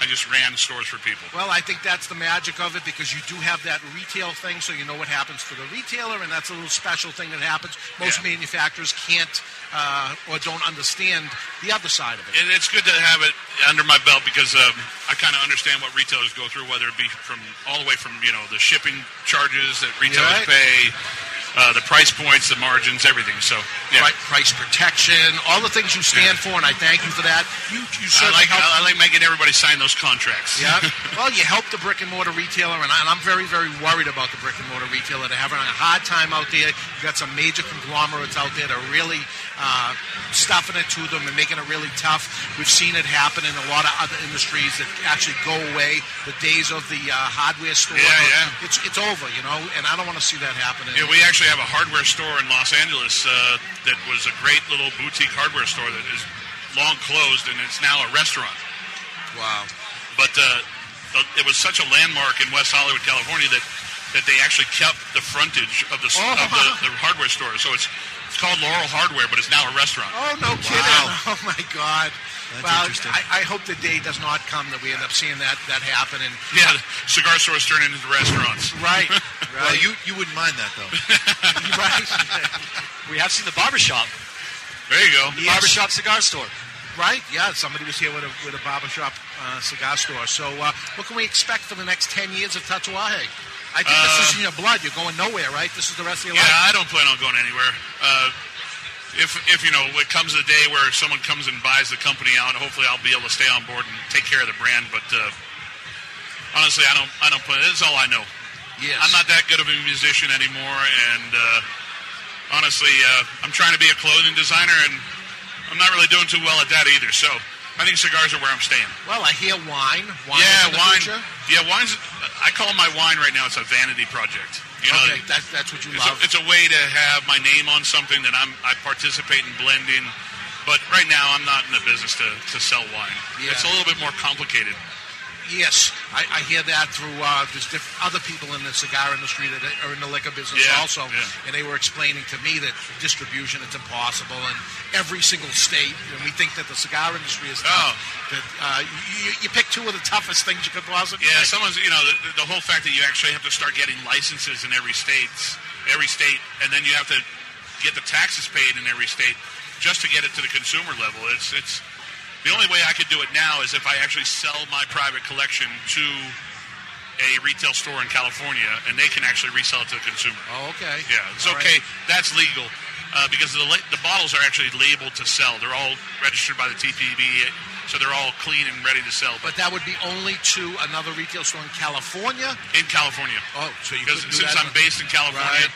I just ran stores for people. Well, I think that's the magic of it, because you do have that retail thing, so you know what happens to the retailer, and that's a little special thing that happens. Most manufacturers can't or don't understand the other side of it. And it's good to have it under my belt, because I kind of understand what retailers go through, whether it be from all the way from, you know, the shipping charges that retailers pay, the price points, the margins, everything. So, price protection, all the things you stand for, and I thank you for that. You certainly I like making everybody sign those contracts. Yeah. Well, you help the brick and mortar retailer, and I'm very, very worried about the brick and mortar retailer. They're having a hard time out there. You've got some major conglomerates out there that are really stuffing it to them and making it really tough. We've seen it happen in a lot of other industries that actually go away. The days of the hardware store, it's over, you know, and I don't want to see that happening. Yeah, we actually have a hardware store in Los Angeles that was a great little boutique hardware store that is long closed, and it's now a restaurant. Wow. But it was such a landmark in West Hollywood, California, that they actually kept the frontage of the hardware store. So it's called Laurel Hardware, but it's now a restaurant. Oh, no kidding. Oh, my God. That's interesting. I hope the day does not come that we end up seeing that happen. And cigar stores turn into restaurants. Right. Well, you wouldn't mind that, though. Right. We have seen the barbershop. There you go. The barbershop cigar store. Right? Yeah, somebody was here with a barbershop cigar store. So what can we expect for the next 10 years of Tatuaje? I think this is in your blood. You're going nowhere, right? This is the rest of your life. Yeah, I don't plan on going anywhere. If you know, it comes a day where someone comes and buys the company out, hopefully I'll be able to stay on board and take care of the brand. But honestly, I don't plan. That's all I know. Yes. I'm not that good of a musician anymore, and honestly, I'm trying to be a clothing designer, and I'm not really doing too well at that either. So I think cigars are where I'm staying. Well, I hear wine. Wine. Future. Yeah, wine's. I call my wine right now. It's a vanity project. You know, that's what you love. It's a way to have my name on something that I participate in blending, but right now I'm not in the business to sell wine. Yeah. It's a little bit more complicated. Yes, I hear that through there's other people in the cigar industry that are in the liquor business also, and they were explaining to me that distribution, it's impossible in every single state, and we think that the cigar industry is tough. That you pick two of the toughest things you could possibly pick. Yeah, someone's, you know, the whole fact that you actually have to start getting licenses in every state, and then you have to get the taxes paid in every state just to get it to the consumer level. It's the only way I could do it now is if I actually sell my private collection to a retail store in California, and they can actually resell it to the consumer. Oh, okay. Yeah, it's all okay. Right. That's legal because the bottles are actually labeled to sell. They're all registered by the TPB, so they're all clean and ready to sell. But that would be only to another retail store in California? In California. Oh, so you could do that? Because since I'm based in California,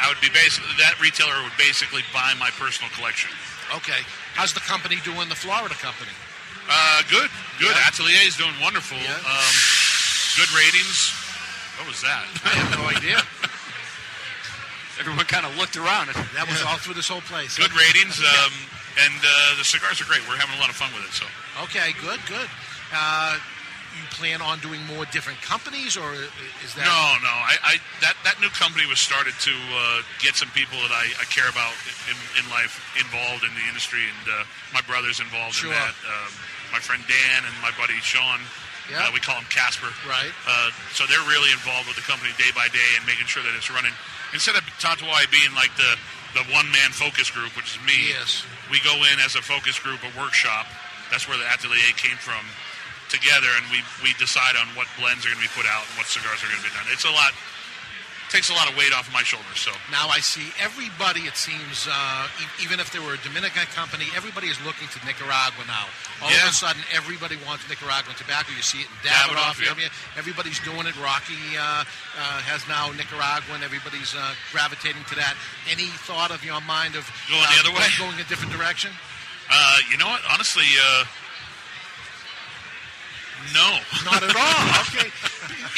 I would be that retailer would basically buy my personal collection. Okay. How's the company doing, the Florida company? Good. Yeah. Atelier is doing wonderful. Yeah. Good ratings. What was that? I have no idea. Everyone kind of looked around. That was all through this whole place. Good ratings, and the cigars are great. We're having a lot of fun with it. So. Okay, good. You plan on doing more different companies, or is that... No. That new company was started to get some people that I care about in life involved in the industry, and my brother's involved in that. My friend Dan and my buddy Sean, we call him Casper. Right. So they're really involved with the company day by day and making sure that it's running. Instead of Tatuaje being like the one-man focus group, which is me, we go in as a focus group, a workshop. That's where the Atelier came from. Together, and we decide on what blends are going to be put out and what cigars are going to be done. Takes a lot of weight off of my shoulders. So now I see everybody, it seems, even if there were a Dominican company, everybody is looking to Nicaragua now. All of a sudden, everybody wants Nicaraguan tobacco. You see it in Davidoff. Everybody's doing it. Rocky has now Nicaraguan. Everybody's gravitating to that. Any thought of your mind of going the other way? Going a different direction? You know what? Honestly... No. Not at all. Okay.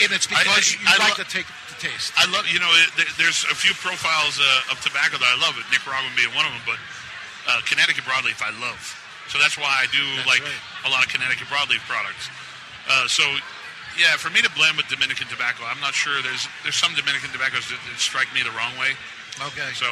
And it's because you like to take the taste. I love, you know, there's a few profiles of tobacco that I love, Nicaraguan being one of them, but Connecticut broadleaf I love. So that's why I do a lot of Connecticut broadleaf products. So, for me to blend with Dominican tobacco, I'm not sure. There's some Dominican tobaccos that strike me the wrong way. Okay. So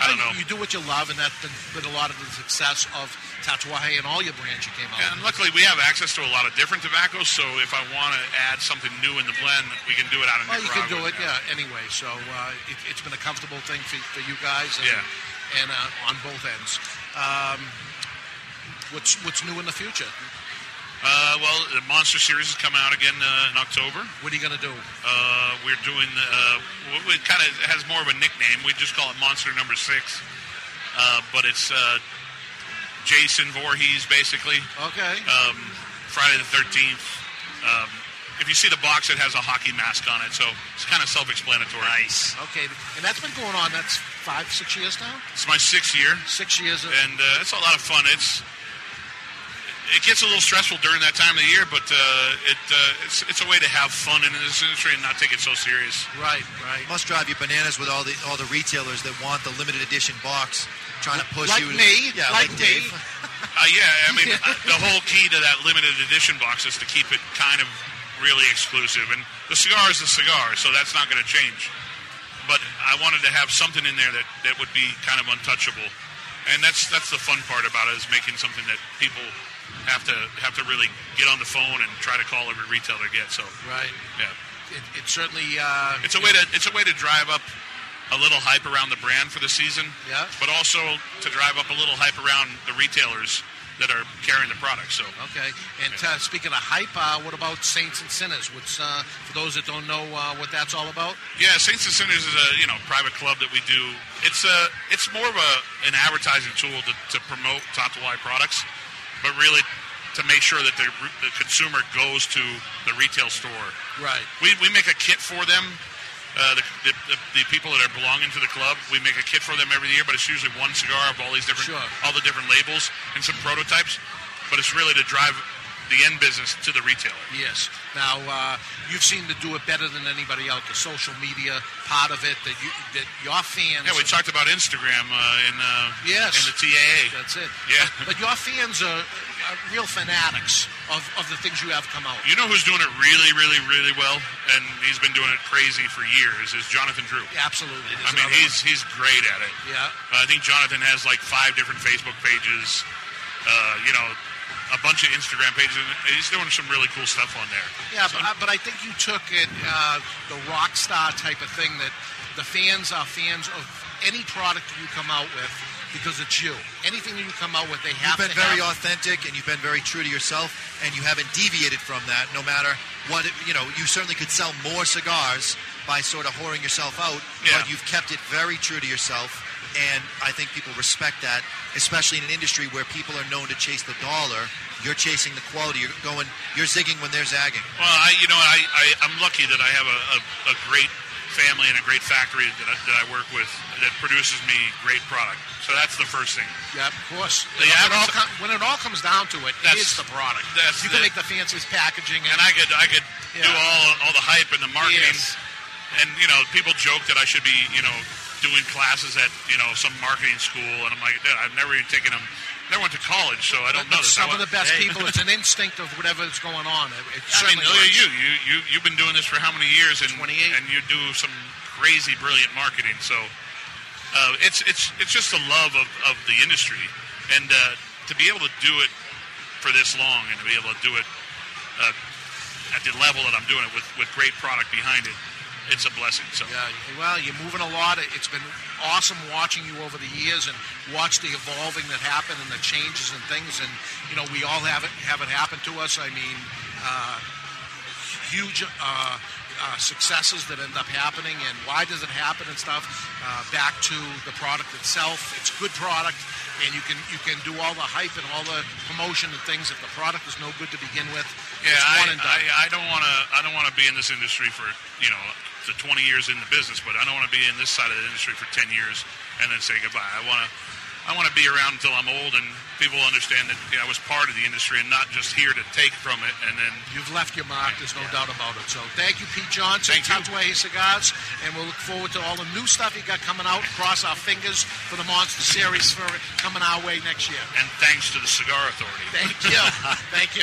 I don't know. You do what you love, and that's been a lot of the success of Tatuaje and all your brands you came out with. And luckily, we have access to a lot of different tobaccos, so if I want to add something new in the blend, we can do it out in Nicaragua. Well, you can do it, yeah, anyway. So it's been a comfortable thing for you guys and on both ends. What's new in the future? Well, the Monster Series is coming out again in October. What are you going to do? We're doing, it kind of has more of a nickname. We just call it Monster Number 6. But it's Jason Voorhees, basically. Okay. Friday the 13th. If you see the box, it has a hockey mask on it. So it's kind of self-explanatory. Nice. Okay. And that's been going on, that's 5-6 years now? It's my 6th year. 6 years. And it's a lot of fun. It gets a little stressful during that time of the year, but it's a way to have fun in this industry and not take it so serious. Right, right. Must drive you bananas with all the retailers that want the limited edition box, trying to push like you. Me, yeah, like Dave. Yeah, I mean, the whole key to that limited edition box is to keep it kind of really exclusive. And the cigar is the cigar, so that's not going to change. But I wanted to have something in there that would be kind of untouchable. And that's the fun part about it, is making something that people have to really get on the phone and try to call every retailer they get. So right, yeah, it certainly it's a way to drive up a little hype around the brand for the season. Yeah, but also to drive up a little hype around the retailers that are carrying the product. So okay, and speaking of hype, what about Saints and Sinners? Which for those that don't know what that's all about? Yeah, Saints and Sinners is a private club that we do. It's more of an advertising tool to promote Tatuaje products. But really, to make sure that the consumer goes to the retail store. Right. We make a kit for them. The people that are belonging to the club, we make a kit for them every year. But it's usually one cigar of all these different, all the different labels and some prototypes. But it's really to drive the end business to the retailer. Yes. Now you've seemed to do it better than anybody else. The social media part of it, that your fans. Yeah, we talked about Instagram and the TAA. That's it. Yeah. But your fans are real fanatics of the things you have come out. You know who's doing it really, really, really well, and he's been doing it crazy for years, is Jonathan Drew. Yeah, absolutely. I mean, he's great at it. Yeah. I think Jonathan has like 5 different Facebook pages. A bunch of Instagram pages, and he's doing some really cool stuff on there. Yeah, so, but I think you took it the rock star type of thing, that the fans are fans of any product you come out with because it's you. Anything you come out with, they have to have. You've been very authentic, and you've been very true to yourself, and you haven't deviated from that, no matter what. You certainly could sell more cigars by sort of whoring yourself out, but you've kept it very true to yourself. And I think people respect that, especially in an industry where people are known to chase the dollar. You're chasing the quality. You're zigging when they're zagging. Well, I'm lucky that I have a great family and a great factory that I work with that produces me great product. So that's the first thing. Yeah, of course. When it all comes down to it, it is the product. You can make the fanciest packaging, and I could do all the hype and the marketing. Yes. And people joke that I should be doing classes at some marketing school, and I'm like, dude, I've never even taken them. Never went to college, so I don't know. Some of the best people, it's an instinct of whatever's going on. You've been doing this for how many years? And 28, and you do some crazy, brilliant marketing. So it's just the love of the industry, and to be able to do it for this long, and to be able to do it at the level that I'm doing it with great product behind it. It's a blessing. So. Yeah. Well, you're moving a lot. It's been awesome watching you over the years and watch the evolving that happened and the changes and things. And we all have it happen to us. I mean, huge successes that end up happening. And why does it happen and stuff? Back to the product itself. It's good product, and you can do all the hype and all the promotion and things. If the product is no good to begin with, it's one and done. I don't want to be in this industry for to 20 years in the business, but I don't want to be in this side of the industry for 10 years and then say goodbye. I want to be around until I'm old and people understand that I was part of the industry and not just here to take from it. And then you've left your mark. There's no doubt about it. So thank you, Pete Johnson, Tatuaje Cigars, and we'll look forward to all the new stuff you got coming out. Cross our fingers for the Monster Series for coming our way next year. And thanks to the Cigar Authority. Thank you. Thank you.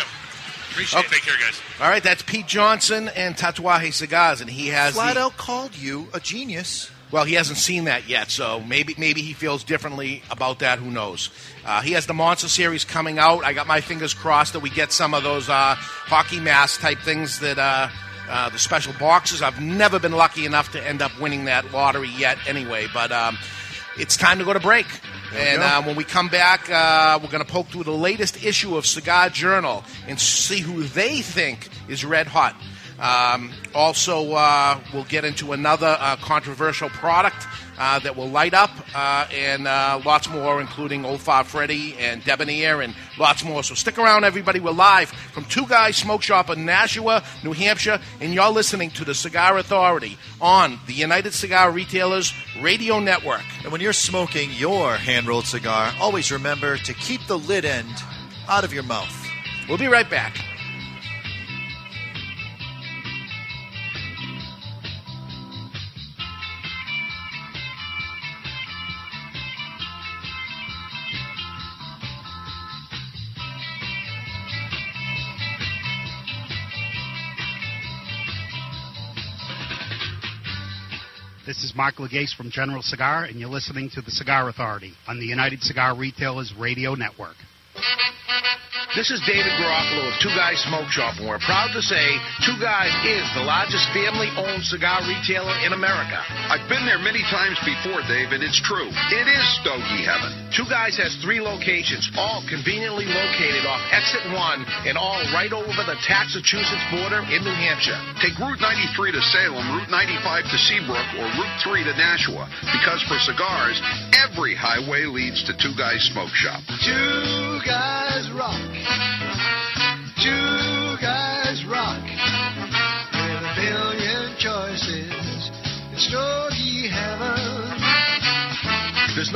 Appreciate it. Take care, guys. All right, that's Pete Johnson and Tatuaje Cigars, and he has flat out called you a genius Well, he hasn't seen that yet, so maybe he feels differently about that. Who knows? He has the Monster Series coming out. I got my fingers crossed that we get some of those hockey mask type things that the special boxes. I've never been lucky enough to end up winning that lottery yet anyway, but it's time to go to break. And when we come back, we're going to poke through the latest issue of Cigar Journal and see who they think is red hot. Also, we'll get into another controversial product that will light up and lots more, including Old Far Freddy and Debonair and lots more. So stick around, everybody. We're live from Two Guys Smoke Shop in Nashua, New Hampshire, and you're listening to the Cigar Authority on the United Cigar Retailers Radio Network. And when you're smoking your hand-rolled cigar, always remember to keep the lid end out of your mouth. We'll be right back. This is Mark Legase from General Cigar, and you're listening to the Cigar Authority on the United Cigar Retailers Radio Network. This is David Garofalo of Two Guys Smoke Shop, and we're proud to say Two Guys is the largest family-owned cigar retailer in America. I've been there many times before, Dave, and it's true. It is Stogie Heaven. Two Guys has 3 locations, all conveniently located off Exit 1 and all right over the Massachusetts border in New Hampshire. Take Route 93 to Salem, Route 95 to Seabrook, or Route 3 to Nashua, because for cigars, every highway leads to Two Guys Smoke Shop. Two Guys Rock. Two Guys Rock, with a billion choices, it's Stogie Heaven. There's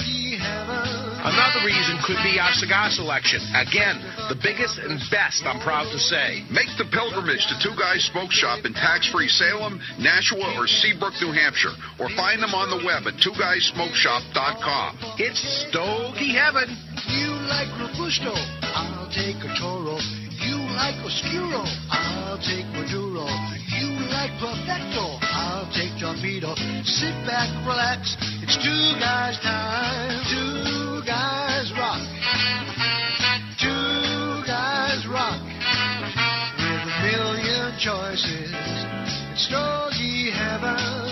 Heaven. Another reason could be our cigar selection. Again, the biggest and best, I'm proud to say. Make the pilgrimage to Two Guys Smoke Shop in tax-free Salem, Nashua, or Seabrook, New Hampshire, or find them on the web at twoguysmokeshop.com. It's Stogie Heaven. You like Robusto, I'll take a Toro. You like Oscuro, I'll take Maduro. You like Perfecto, I'll take Torpedo. Sit back, relax, it's Two Guys time. Two Guys Rock. Two Guys Rock, with a million choices, it's Stogie Heaven.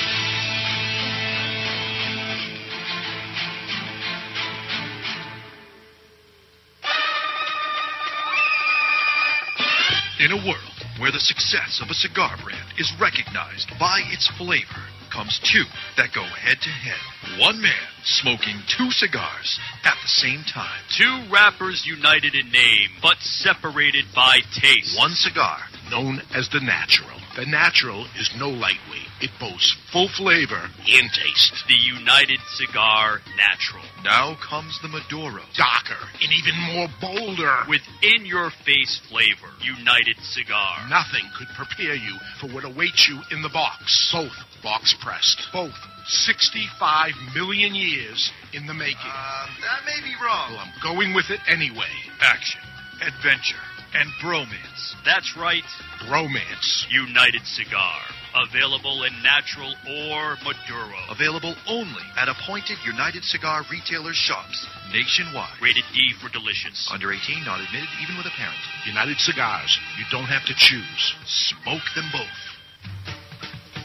In a world where the success of a cigar brand is recognized by its flavor, comes two that go head-to-head. One man smoking two cigars at the same time. Two rappers united in name, but separated by taste. One cigar known as the Natural. The Natural is no lightweight. It boasts full flavor and taste. The United Cigar Natural. Now comes the Maduro. Darker and even more bolder. With in-your-face flavor. United Cigar. Nothing could prepare you for what awaits you in the box. Both box pressed. Both 65 million years in the making. That may be wrong. Well, I'm going with it anyway. Action. Adventure. And bromance. That's right. Bromance. United Cigar. Available in Natural or Maduro. Available only at appointed United Cigar Retailers shops nationwide. Rated D for delicious. Under 18, not admitted even with a parent. United Cigars. You don't have to choose. Smoke them both.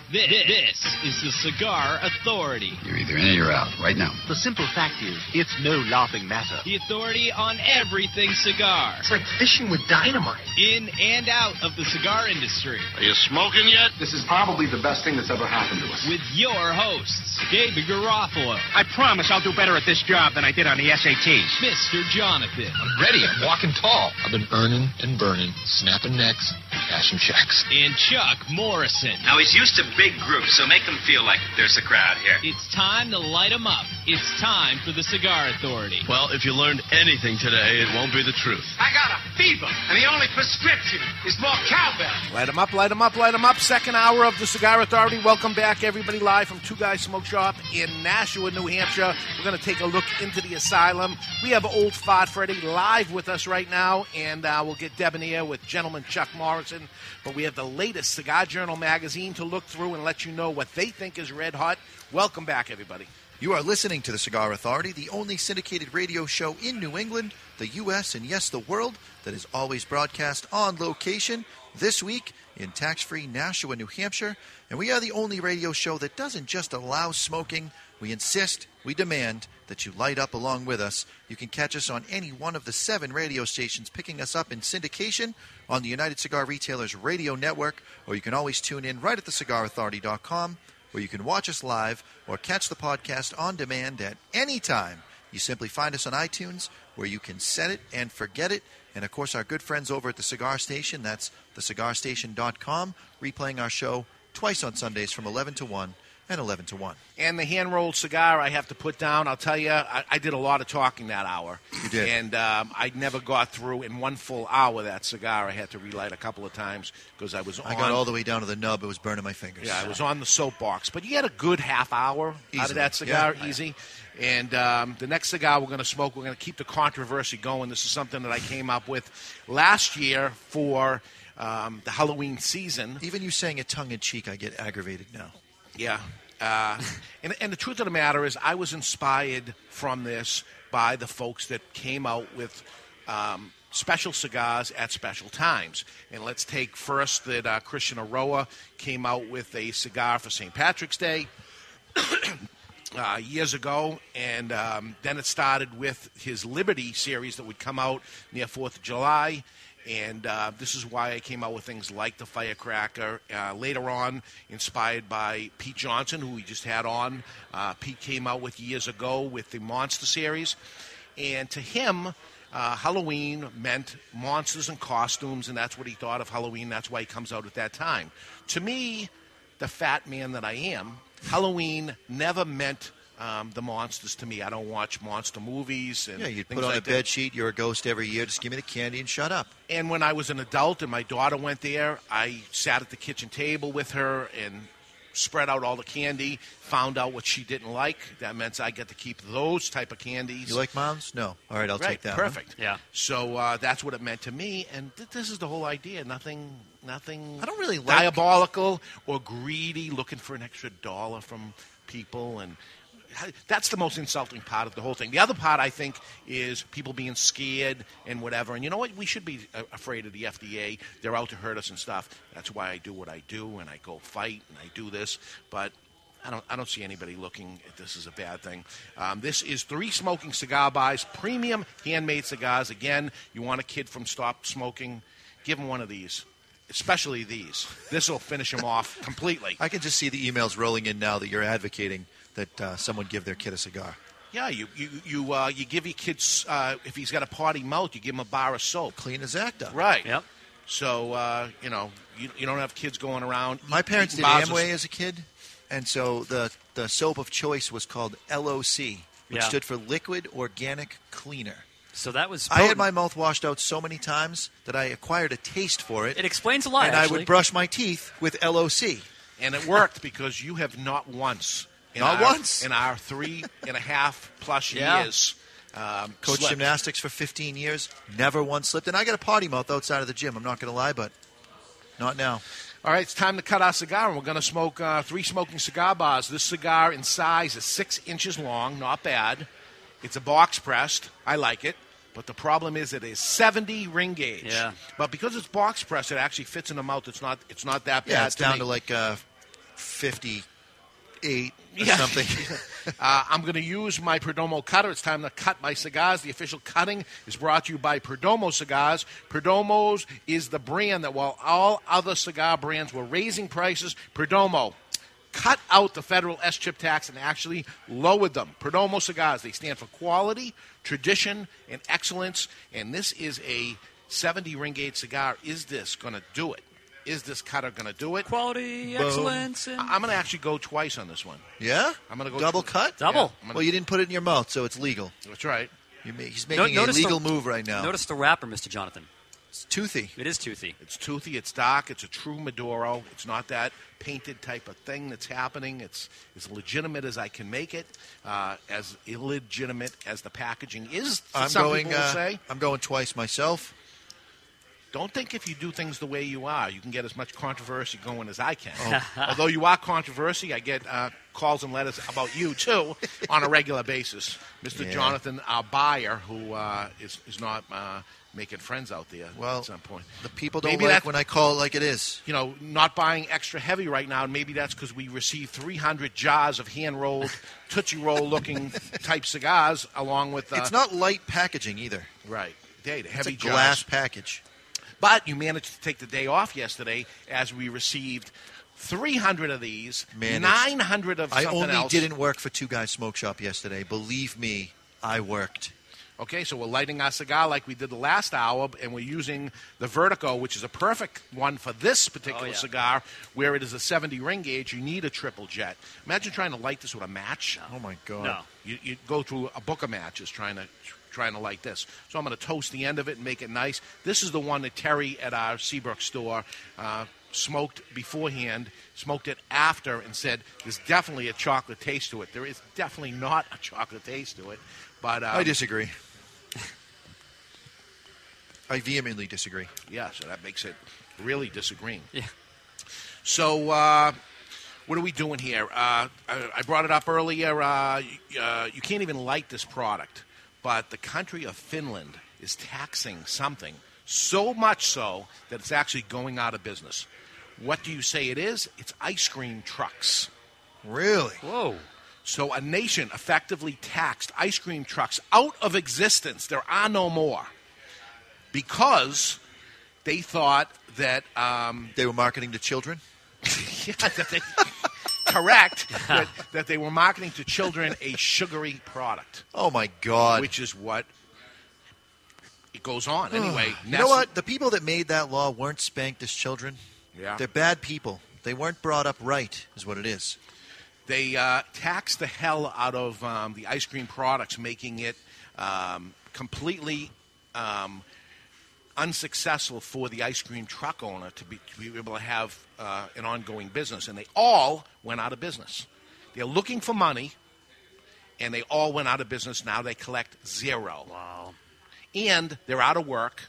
This is the Cigar Authority. You're either in or you're out, right now. The simple fact is, it's no laughing matter. The authority on everything cigar. It's like fishing with dynamite. In and out of the cigar industry. Are you smoking yet? This is probably the best thing that's ever happened to us. With your hosts, David Garofalo. I promise I'll do better at this job than I did on the SATs. Mr. Jonathan. I'm ready. I'm walking tall. I've been earning and burning, snapping necks, cashing checks. And Chuck Morrison. Now, he's used to big groups, so make them feel like there's a crowd here. It's time to light them up. It's time for the Cigar Authority. Well, if you learned anything today, it won't be the truth. I got a fever, and the only prescription is more cowbell. Light them up, light them up, light them up. Second hour of the Cigar Authority. Welcome back, everybody, live from Two Guys Smoke Shop in Nashua, New Hampshire. We're going to take a look into the asylum. We have Old Fart Freddy live with us right now, and we'll get Debonair with Gentleman Chuck Morrison. But we have the latest Cigar Journal magazine to look through and let you know what they think is red hot. Welcome back, everybody. You are listening to the Cigar Authority, the only syndicated radio show in New England, the U.S., and yes, the world, that is always broadcast on location, this week in tax-free Nashua, New Hampshire. And we are the only radio show that doesn't just allow smoking. We insist, we demand that you light up along with us. You can catch us on any one of the 7 radio stations picking us up in syndication on the United Cigar Retailers Radio Network, or you can always tune in right at thecigarauthority.com, where you can watch us live or catch the podcast on demand at any time. You simply find us on iTunes, where you can set it and forget it. And, of course, our good friends over at the Cigar Station, that's thecigarstation.com, replaying our show twice on Sundays from 11 to 1. And 11 to 1. And the hand-rolled cigar I have to put down. I'll tell you, I did a lot of talking that hour. You did. And I never got through in one full hour that cigar. I had to relight a couple of times because I was on. I got all the way down to the nub. It was burning my fingers. Yeah, I was on the soapbox. But you had a good half hour easily out of that cigar. Yeah. Easy. And the next cigar we're going to smoke, we're going to keep the controversy going. This is something that I came up with last year for the Halloween season. Even you saying it tongue-in-cheek, I get aggravated now. Yeah. And the truth of the matter is I was inspired from this by the folks that came out with special cigars at special times. And let's take first that Christian Aroa came out with a cigar for St. Patrick's Day years ago. And then it started with his Liberty series that would come out near 4th of July. And this is why I came out with things like the Firecracker. Later on, inspired by Pete Johnson, who we just had on. Pete came out with years ago with the Monster series. And to him, Halloween meant monsters and costumes, and that's what he thought of Halloween. That's why he comes out at that time. To me, the fat man that I am, Halloween never meant the monsters to me. I don't watch monster movies. And yeah, you put on like a bed sheet, you're a ghost every year, just give me the candy and shut up. And when I was an adult and my daughter went there, I sat at the kitchen table with her and spread out all the candy, found out what she didn't like. That meant I get to keep those type of candies. You like Mom's? No. All right, I'll take that. Perfect. One. Yeah. So that's what it meant to me, and this is the whole idea. Nothing. I don't really like diabolical or greedy, looking for an extra dollar from people, and that's the most insulting part of the whole thing. The other part, I think, is people being scared and whatever. And you know what? We should be afraid of the FDA. They're out to hurt us and stuff. That's why I do what I do, and I go fight, and I do this. But I don't see anybody looking at this as a bad thing. This is Three Smoking Cigar Buys, premium handmade cigars. Again, you want a kid from Stop Smoking, give him one of these. Especially these. This will finish them off completely. I can just see the emails rolling in now that you're advocating that someone give their kid a cigar. Yeah, you give your kids, if he's got a potty mouth, you give him a bar of soap. Clean his act up. Right. Yep. So, you don't have kids going around. My parents did Amway as a kid, and so the soap of choice was called LOC, which stood for Liquid Organic Cleaner. So that was potent. I had my mouth washed out so many times that I acquired a taste for it. It explains a lot, and actually, I would brush my teeth with LOC. And it worked because you have not once... In our 3.5+ years. Coached gymnastics for 15 years, never once slipped. And I got a potty mouth outside of the gym, I'm not going to lie, but not now. All right, it's time to cut our cigar, and we're going to smoke Three Smoking Cigar Bars. This cigar in size is 6 inches long, not bad. It's a box pressed. I like it. But the problem is it is 70 ring gauge. Yeah. But because it's box pressed, it actually fits in the mouth. It's not that bad. Yeah, it's down to like 58 or something. I'm going to use my Perdomo cutter. It's time to cut my cigars. The official cutting is brought to you by Perdomo Cigars. Perdomo's is the brand that while all other cigar brands were raising prices, Perdomo cut out the federal S-chip tax and actually lowered them. Perdomo Cigars, they stand for quality, tradition, and excellence. And this is a 70 ring gauge cigar. Is this going to do it? Is this cutter going to do it? Quality, excellence. I'm going to actually go twice on this one. Yeah? I'm going to go double cut? Double. Yeah, well, you didn't put it in your mouth, so it's legal. That's right. He's making a legal move right now. Notice the wrapper, Mr. Jonathan. It's toothy. It is toothy. It's toothy. It's dark. It's a true Maduro. It's not that painted type of thing that's happening. It's as legitimate as I can make it, as illegitimate as the packaging is, some people will say. I'm going twice myself. Don't think if you do things the way you are, you can get as much controversy going as I can. Oh. Although you are controversy, I get calls and letters about you, too, on a regular basis. Mr. Jonathan, our buyer, who is not making friends out there at some point. The people don't maybe like when I call it like it is. You know, not buying extra heavy right now, and maybe that's because we received 300 jars of hand-rolled, Tootsie Roll-looking type cigars along with... it's not light packaging either. Right. They heavy jars. It's a glass package. But you managed to take the day off yesterday as we received 300 of these, 900 of something else. I only didn't work for Two Guys Smoke Shop yesterday. Believe me, I worked. Okay, so we're lighting our cigar like we did the last hour, and we're using the Vertigo, which is a perfect one for this particular cigar, where it is a 70 ring gauge. You need a triple jet. Imagine trying to light this with a match. No. Oh, my God. No. You go through a book of matches trying to light this. So I'm going to toast the end of it and make it nice. This is the one that Terry at our Seabrook store smoked beforehand, smoked it after, and said there's definitely a chocolate taste to it. There is definitely not a chocolate taste to it. But I disagree. I vehemently disagree. Yeah, so that makes it really disagreeing. Yeah. So... what are we doing here? I brought it up earlier. You can't even light this product. But the country of Finland is taxing something so much so that it's actually going out of business. What do you say it is? It's ice cream trucks. Really? Whoa. So a nation effectively taxed ice cream trucks out of existence. There are no more. Because they thought that... they were marketing to children? Yeah, correct, that they were marketing to children a sugary product. Oh, my God. Which is what it goes on. Anyway, you know what? The people that made that law weren't spanked as children. Yeah. They're bad people. They weren't brought up right is what it is. They taxed the hell out of the ice cream products, making it completely unsuccessful for the ice cream truck owner to be able to have an ongoing business. And they all went out of business. They're looking for money, and they all went out of business. Now they collect zero. Wow. And they're out of work,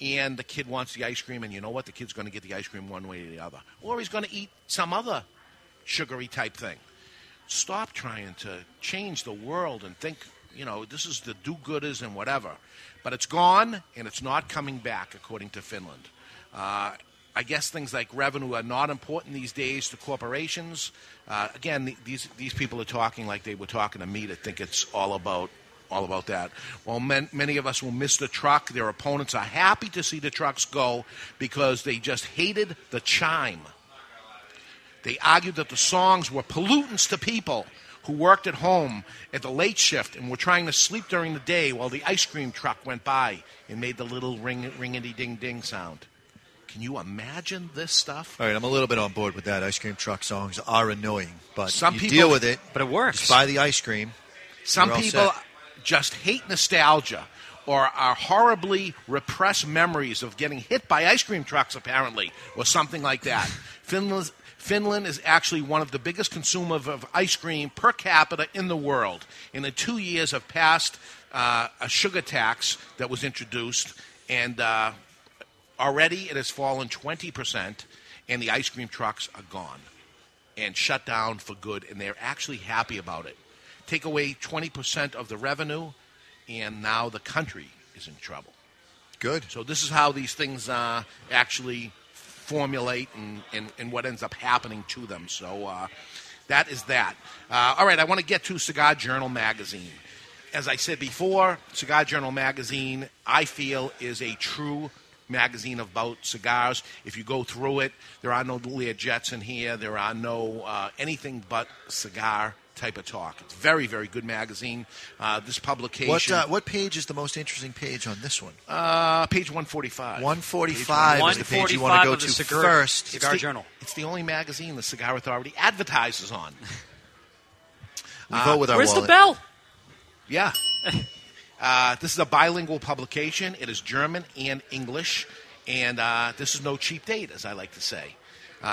and the kid wants the ice cream, and you know what? The kid's going to get the ice cream one way or the other. Or he's going to eat some other sugary type thing. Stop trying to change the world and think, you know, this is the do-gooders and whatever. But it's gone, and it's not coming back, according to Finland. I guess things like revenue are not important these days to corporations. Again, these people are talking like they were talking to me to think it's all about that. While many of us will miss the truck, their opponents are happy to see the trucks go because they just hated the chime. They argued that the songs were pollutants to people who worked at home at the late shift and were trying to sleep during the day while the ice cream truck went by and made the little ringity-ding-ding sound. Can you imagine this stuff? All right, I'm a little bit on board with that. Ice cream truck songs are annoying, but deal with it. But it works. Just buy the ice cream. Some people just hate nostalgia or are horribly repressed memories of getting hit by ice cream trucks, apparently, or something like that. Finland is actually one of the biggest consumers of ice cream per capita in the world. And the 2 years have passed a sugar tax that was introduced, and already it has fallen 20%, and the ice cream trucks are gone and shut down for good, and they're actually happy about it. Take away 20% of the revenue, and now the country is in trouble. Good. So this is how these things actually formulate and what ends up happening to them. So that is that. All right, I want to get to Cigar Journal Magazine. As I said before, Cigar Journal Magazine, I feel, is a true magazine about cigars. If you go through it, there are no Learjets in here. There are no anything but cigar type of talk. It's very, very good magazine. This publication. What page is the most interesting page on this one? Page 145. 145 is the page you want to go to first. Cigar Journal. It's the only magazine the Cigar Authority advertises on. We go with our where's wallet. The bell? Yeah. This is a bilingual publication. It is German and English, and this is no cheap date, as I like to say.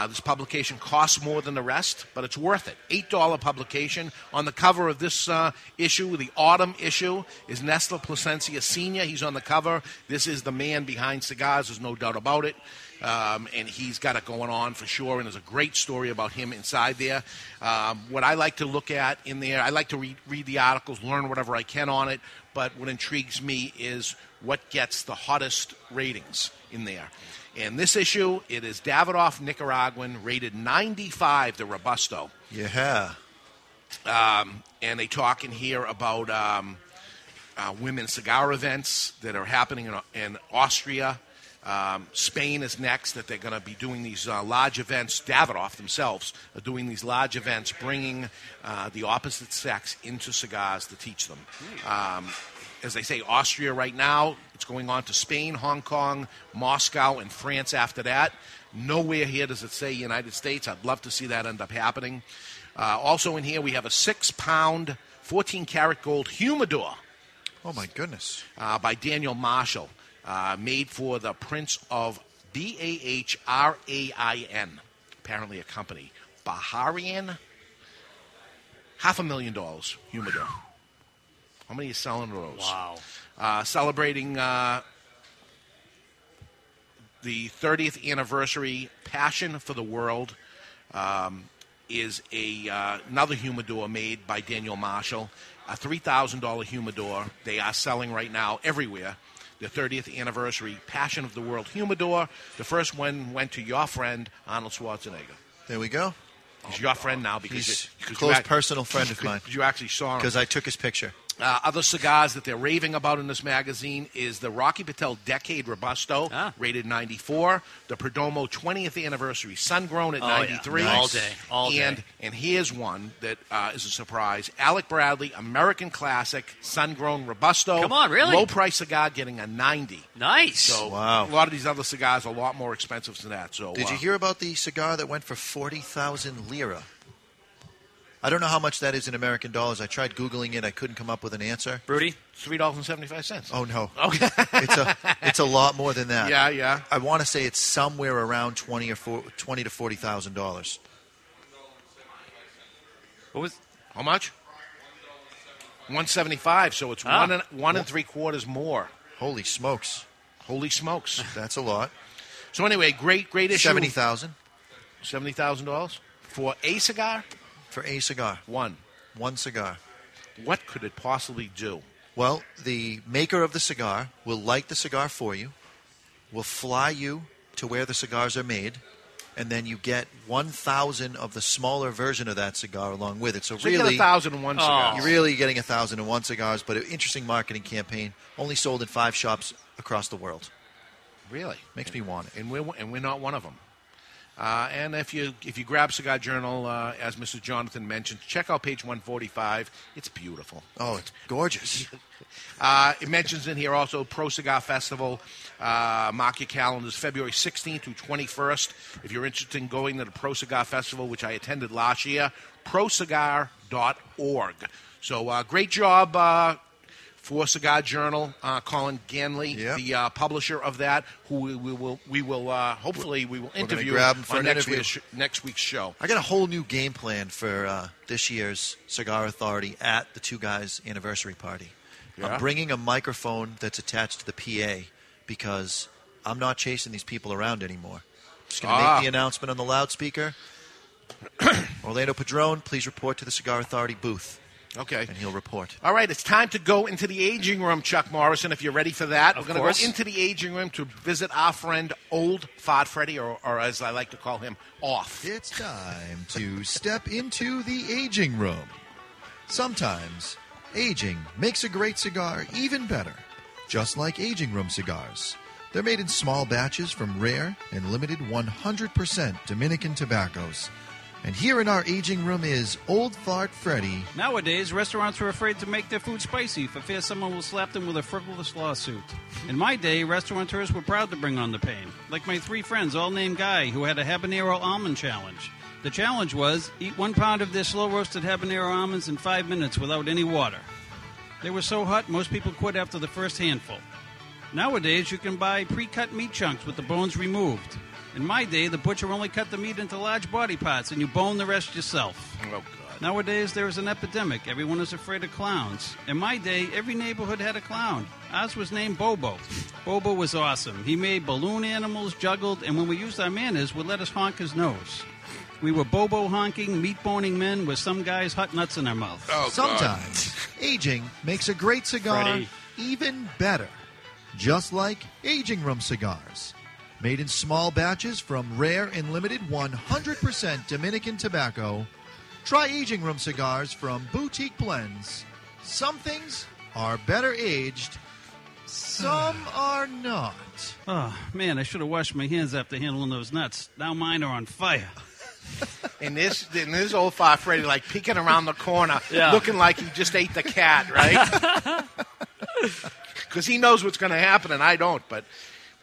This publication costs more than the rest, but it's worth it. $8 publication. On the cover of this issue, the autumn issue, is Nestor Placencia Sr. He's on the cover. This is the man behind cigars. There's no doubt about it. And he's got it going on for sure, and there's a great story about him inside there. What I like to look at in there, I like to read the articles, learn whatever I can on it, but what intrigues me is what gets the hottest ratings in there. And this issue, it is Davidoff Nicaraguan, rated 95, the Robusto. Yeah. And they talk in here about women's cigar events that are happening in Austria. Spain is next, that they're going to be doing these large events. Davidoff themselves are doing these large events, bringing the opposite sex into cigars to teach them. As they say, Austria right now, it's going on to Spain, Hong Kong, Moscow, and France after that. Nowhere here does it say United States. I'd love to see that end up happening. Also in here, we have a 6-pound, 14-karat gold humidor. Oh, my goodness. By Daniel Marshall. Made for the Prince of Bahrain, apparently a company. Bahrain, $500,000 humidor. How many are selling rows? Wow. Celebrating the 30th anniversary, Passion for the World is another humidor made by Daniel Marshall, a $3,000 humidor. They are selling right now everywhere. The 30th anniversary, Passion of the World humidor. The first one went to your friend, Arnold Schwarzenegger. There we go. He's your friend now because he's a close personal friend of mine. You actually saw him. Because I took his picture. Other cigars that they're raving about in this magazine is the Rocky Patel Decade Robusto, rated 94. The Perdomo 20th anniversary, Sun Grown at 93. Yeah. Nice. All day. And here's one that is a surprise. Alec Bradley, American Classic, Sun Grown Robusto. Come on, really? Low price cigar getting a 90. Nice. So wow. A lot of these other cigars are a lot more expensive than that. So did you hear about the cigar that went for 40,000 lira? I don't know how much that is in American dollars. I tried Googling it. I couldn't come up with an answer. Rudy? $3.75. Oh, no. Okay. It's a lot more than that. Yeah, yeah. I want to say it's somewhere around $20,000 to $40,000. What was? How much? $1.75. So it's one and 3/4 more. Holy smokes! Holy smokes! That's a lot. So anyway, great issue. $70,000 for a cigar. For a cigar. One cigar. What could it possibly do? Well, the maker of the cigar will light the cigar for you, will fly you to where the cigars are made, and then you get 1,000 of the smaller version of that cigar along with it. So really, you get 1,001 cigars. You're really getting 1,001 cigars, but an interesting marketing campaign. Only sold in 5 shops across the world. Really? Makes me want it. And we're not one of them. And if you grab Cigar Journal, as Mrs. Jonathan mentioned, check out page 145. It's beautiful. Oh, it's gorgeous. It mentions in here also Pro Cigar Festival. Mark your calendars, February 16th through 21st. If you're interested in going to the Pro Cigar Festival, which I attended last year, procigar.org. So great job for Cigar Journal, Colin Ganley, the publisher of that, who we will interview on next week's show. I got a whole new game plan for this year's Cigar Authority at the Two Guys anniversary party. Yeah. I'm bringing a microphone that's attached to the PA because I'm not chasing these people around anymore. I'm just going to make the announcement on the loudspeaker. Orlando Padron, please report to the Cigar Authority booth. Okay. And he'll report. All right, it's time to go into the aging room, Chuck Morrison, if you're ready for that. We're going to go into the aging room to visit our friend, Old Fart Freddy, or as I like to call him, Off. It's time to step into the aging room. Sometimes aging makes a great cigar even better, just like aging room cigars. They're made in small batches from rare and limited 100% Dominican tobaccos. And here in our aging room is Old Fart Freddy. Nowadays, restaurants are afraid to make their food spicy for fear someone will slap them with a frivolous lawsuit. In my day, restaurateurs were proud to bring on the pain, like my 3 friends, all named Guy, who had a habanero almond challenge. The challenge was, eat 1 pound of their slow-roasted habanero almonds in 5 minutes without any water. They were so hot, most people quit after the first handful. Nowadays, you can buy pre-cut meat chunks with the bones removed. In my day, the butcher only cut the meat into large body parts, and you bone the rest yourself. Oh, God. Nowadays, there is an epidemic. Everyone is afraid of clowns. In my day, every neighborhood had a clown. Ours was named Bobo. Bobo was awesome. He made balloon animals, juggled, and when we used our manners, would let us honk his nose. We were Bobo honking, meat-boning men with some guys' hot nuts in their mouth. Oh, sometimes, aging makes a great cigar even better, just like aging room cigars. Made in small batches from rare and limited 100% Dominican tobacco. Try aging room cigars from Boutique Blends. Some things are better aged. Some are not. Oh, man, I should have washed my hands after handling those nuts. Now mine are on fire. And this Old Fire Freddy, like, peeking around the corner, looking like he just ate the cat, right? Because he knows what's going to happen, and I don't, but...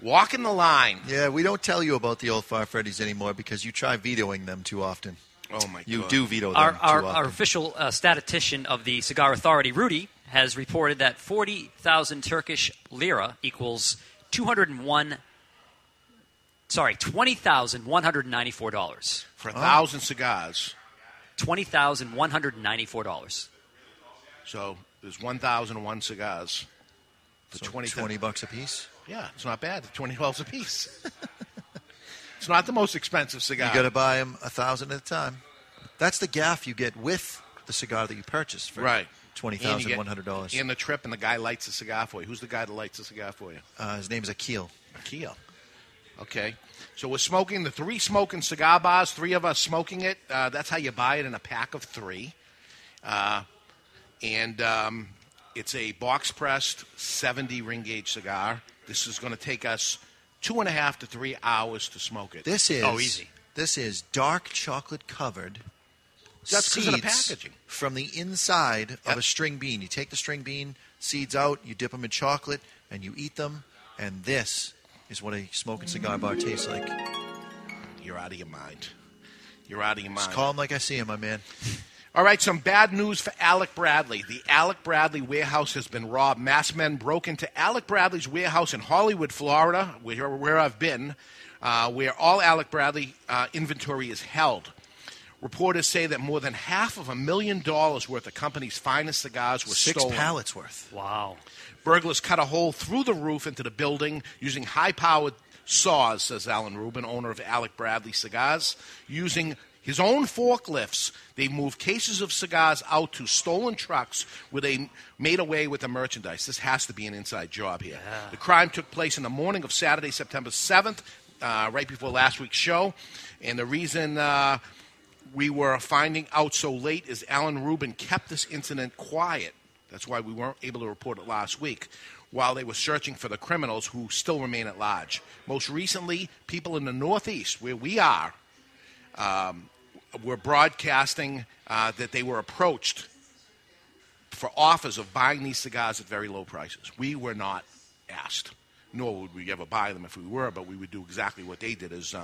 walking the line. Yeah, we don't tell you about the Old Fire Freddies anymore because you try vetoing them too often. Oh, my God. You do veto them too often. Our official statistician of the Cigar Authority, Rudy, has reported that 40,000 Turkish lira equals $20,194. For 1,000 cigars. $20,194. So there's 1,001 cigars. So $20 a piece? Yeah, it's not bad. $20 a piece. It's not the most expensive cigar. You got to buy them 1,000 at a time. That's the gaff you get with the cigar that you purchased for $20,100. And the trip, and the guy lights a cigar for you. Who's the guy that lights a cigar for you? His name is Akil. Akil. Okay. So we're smoking the 3 smoking cigar bars, 3 of us smoking it. That's how you buy it in a pack of 3. It's a box-pressed 70 ring gauge cigar. This is going to take us 2.5 to 3 hours to smoke it. This is easy. This is dark chocolate covered. That's because of the packaging. From the inside of a string bean, you take the string bean seeds out, you dip them in chocolate, and you eat them. And this is what a smoking cigar bar tastes like. You're out of your mind. Just call him like I see him, my man. All right, some bad news for Alec Bradley. The Alec Bradley warehouse has been robbed. Masked men broke into Alec Bradley's warehouse in Hollywood, Florida, where I've been, where all Alec Bradley inventory is held. Reporters say that more than $500,000 worth of company's finest cigars were stolen. 6 pallets worth. Wow. Burglars cut a hole through the roof into the building using high-powered saws, says Alan Rubin, owner of Alec Bradley Cigars, using his own forklifts. They moved cases of cigars out to stolen trucks where they made away with the merchandise. This has to be an inside job here. Yeah. The crime took place in the morning of Saturday, September 7th, right before last week's show. And the reason we were finding out so late is Alan Rubin kept this incident quiet. That's why we weren't able to report it last week, while they were searching for the criminals who still remain at large. Most recently, people in the Northeast, where we are, were broadcasting that they were approached for offers of buying these cigars at very low prices. We were not asked, nor would we ever buy them if we were, but we would do exactly what they did, is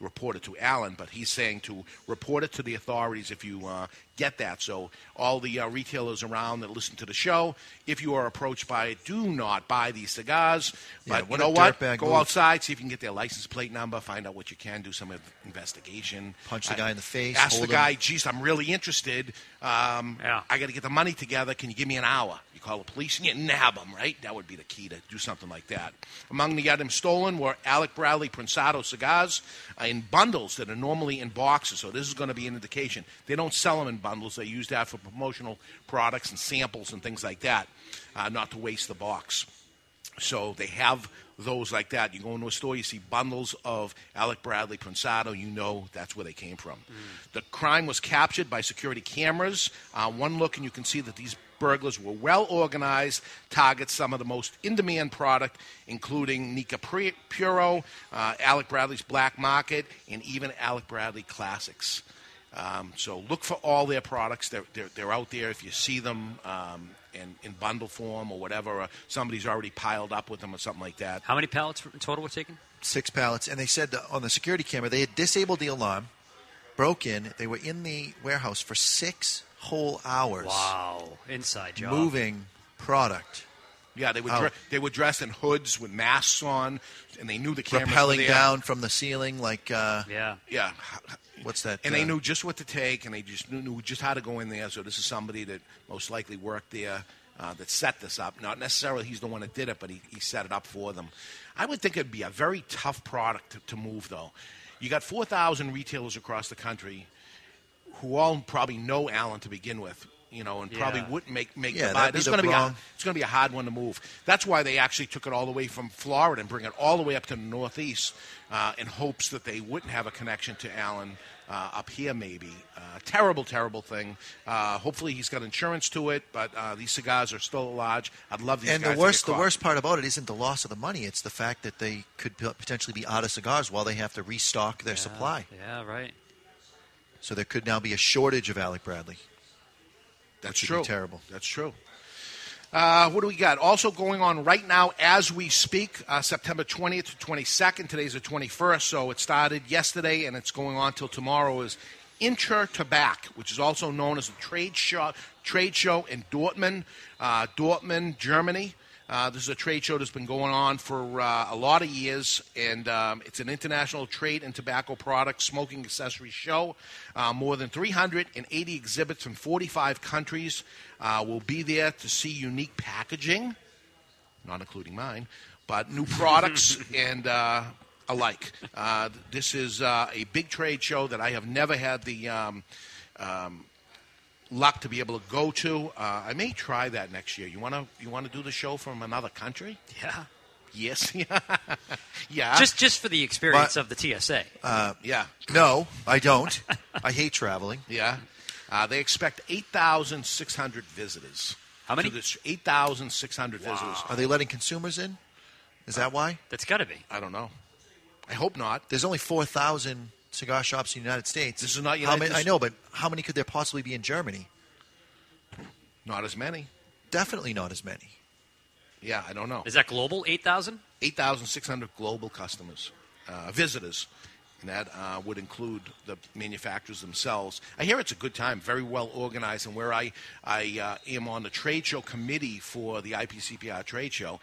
report it to Alan. But he's saying to report it to the authorities if you get that. So all the retailers around that listen to the show, if you are approached by it, do not buy these cigars. Yeah, but you know what? Go outside, see if you can get their license plate number, find out what you can, do some investigation. Punch the guy in the face. Ask the guy, geez, I'm really interested. I got to get the money together. Can you give me an hour? You call the police and you nab them, right? That would be the key to do something like that. Among the items stolen were Alec Bradley Prensado cigars in bundles that are normally in boxes. So this is going to be an indication. They don't sell them in bundles. They use that for promotional products and samples and things like that, not to waste the box. So they have those like that. You go into a store, you see bundles of Alec Bradley Prensado. You know that's where they came from. Mm. The crime was captured by security cameras. One look and you can see that these burglars were well organized, target some of the most in-demand product, including Nika Puro, Alec Bradley's Black Market, and even Alec Bradley Classics. So look for all their products. They're out there. If you see them in bundle form or whatever, or somebody's already piled up with them or something like that. How many pallets in total were taken? 6 pallets. And they said on the security camera they had disabled the alarm, broke in. They were in the warehouse for 6 whole hours. Wow. Inside job. Moving product. Yeah, they were dressed in hoods with masks on, and they knew the cameras rappelling were there. Down from the ceiling like yeah. What's that? And they knew just what to take, and they just knew just how to go in there. So this is somebody that most likely worked there that set this up. Not necessarily he's the one that did it, but he set it up for them. I would think it'd be a very tough product to move, though. You got 4,000 retailers across the country who all probably know Alan to begin with. You know, and probably wouldn't make the buy. It's going to be a hard one to move. That's why they actually took it all the way from Florida and bring it all the way up to the Northeast in hopes that they wouldn't have a connection to Alan up here maybe. Terrible, terrible thing. Hopefully he's got insurance to it, but these cigars are still at large. I'd love these guys to get caught. And the worst part about it isn't the loss of the money. It's the fact that they could potentially be out of cigars while they have to restock their supply. Yeah, right. So there could now be a shortage of Alec Bradley. That's true. Terrible. That's true. What do we got? Also going on right now as we speak, September 20th to 22nd. Today's the 21st, so it started yesterday, and it's going on till tomorrow, is Intertobac, which is also known as the trade show in Dortmund, Germany. This is a trade show that's been going on for a lot of years, and it's an international trade and tobacco products, smoking accessories show. More than 380 exhibits from 45 countries will be there to see unique packaging, not including mine, but new products and alike. This is a big trade show that I have never had the luck to be able to go to. I may try that next year. You wanna do the show from another country? Yeah. Yes. Yeah. Just for the experience of the TSA. Yeah. No, I don't. I hate traveling. Yeah. They expect 8,600 visitors. How many? 8,600 visitors. Are they letting consumers in? Is that why? That's got to be. I don't know. I hope not. There's only 4,000 cigar shops in the United States. This is not United States. I know, but how many could there possibly be in Germany? Not as many. Definitely not as many. Yeah, I don't know. Is that global, 8,000? 8,600 global customers, visitors. And that would include the manufacturers themselves. I hear it's a good time, very well organized. And where I am on the trade show committee for the IPCPR trade show,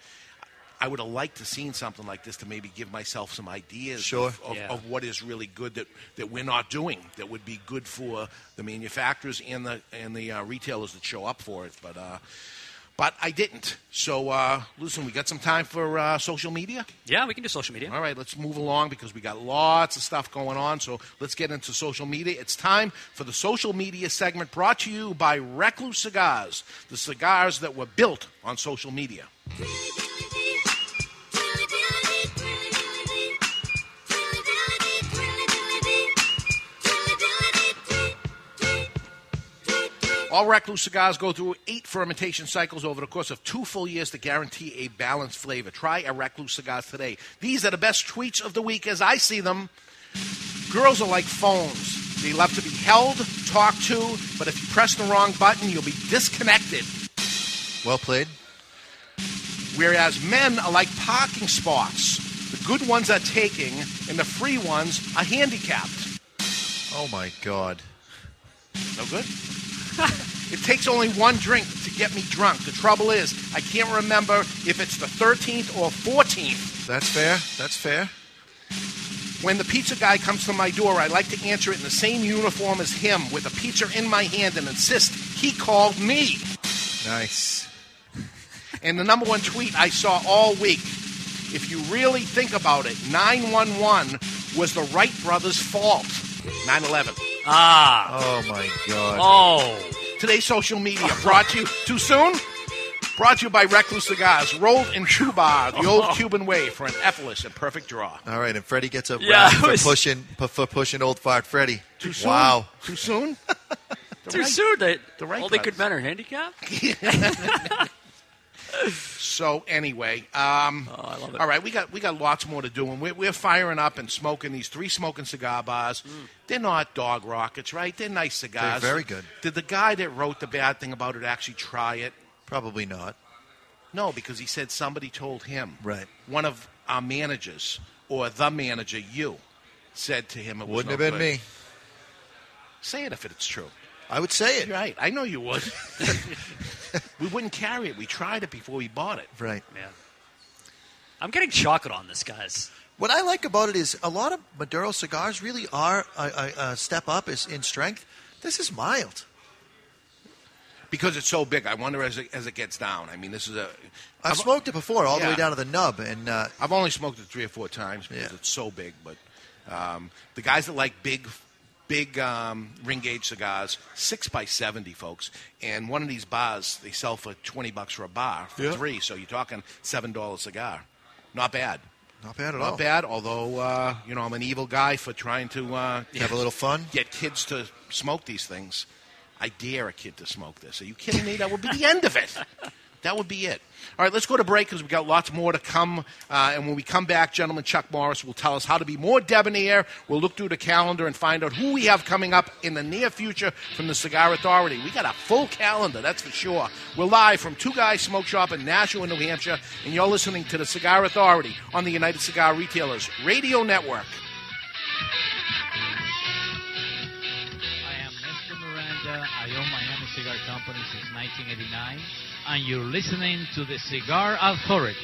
I would have liked to have seen something like this to maybe give myself some ideas of what is really good that we're not doing that would be good for the manufacturers and the retailers that show up for it. But I didn't. So, listen, we got some time for social media? Yeah, we can do social media. All right, let's move along because we got lots of stuff going on. So let's get into social media. It's time for the social media segment brought to you by Recluse Cigars, the cigars that were built on social media. All Recluse cigars go through 8 fermentation cycles over the course of 2 full years to guarantee a balanced flavor. Try a Recluse cigar today. These are the best tweets of the week as I see them. Girls are like phones. They love to be held, talked to, but if you press the wrong button, you'll be disconnected. Well played. Whereas men are like parking spots. The good ones are taking, and the free ones are handicapped. Oh, my God. No good? It takes only one drink to get me drunk. The trouble is, I can't remember if it's the 13th or 14th. That's fair. That's fair. When the pizza guy comes to my door, I like to answer it in the same uniform as him, with a pizza in my hand, and insist he called me. Nice. And the number one tweet I saw all week, if you really think about it, 911 was the Wright brothers' fault. 9/11. Oh, my God. Oh. Today's social media brought to you, too soon? Brought to you by Recluse Cigars, rolled in Cuba, the old Cuban way for an effortless and perfect draw. All right, and Freddie gets a round for pushing old fart Freddie. Too soon? Wow. Too soon? Too soon? They could men are handicapped? So anyway, I love it. All right, we got lots more to do, and we're firing up and smoking these 3 smoking cigar bars. They're not dog rockets, right? They're nice cigars. They're very good. Did the guy that wrote the bad thing about it actually try it? Probably not. No, because he said somebody told him. Right. One of our managers or the manager, you said to him, it wouldn't have been me. Say it if it's true. I would say it. Right. I know you would. We wouldn't carry it. We tried it before we bought it. Right. Yeah. I'm getting chocolate on this, guys. What I like about it is a lot of Maduro cigars really are a step up in strength. This is mild. Because it's so big. I wonder as it gets down. I mean, this is a... I've smoked it before, all the way down to the nub. And I've only smoked it 3 or 4 times because it's so big. But the guys that like big ring gauge cigars, 6x70, folks. And one of these bars, they sell for $20 for a bar, for 3. So you're talking $7 cigar. Not bad. Not bad at all. Not bad, although, I'm an evil guy for trying to... have a little fun? Get kids to smoke these things. I dare a kid to smoke this. Are you kidding me? That would be the end of it. That would be it. All right, let's go to break because we've got lots more to come. And when we come back, gentleman Chuck Morris will tell us how to be more debonair. We'll look through the calendar and find out who we have coming up in the near future from the Cigar Authority. We got a full calendar, that's for sure. We're live from Two Guys Smoke Shop in Nashua, New Hampshire, and you're listening to the Cigar Authority on the United Cigar Retailers Radio Network. I am Mr. Miranda. I own Miami Cigar Company since 1989. And you're listening to the Cigar Authority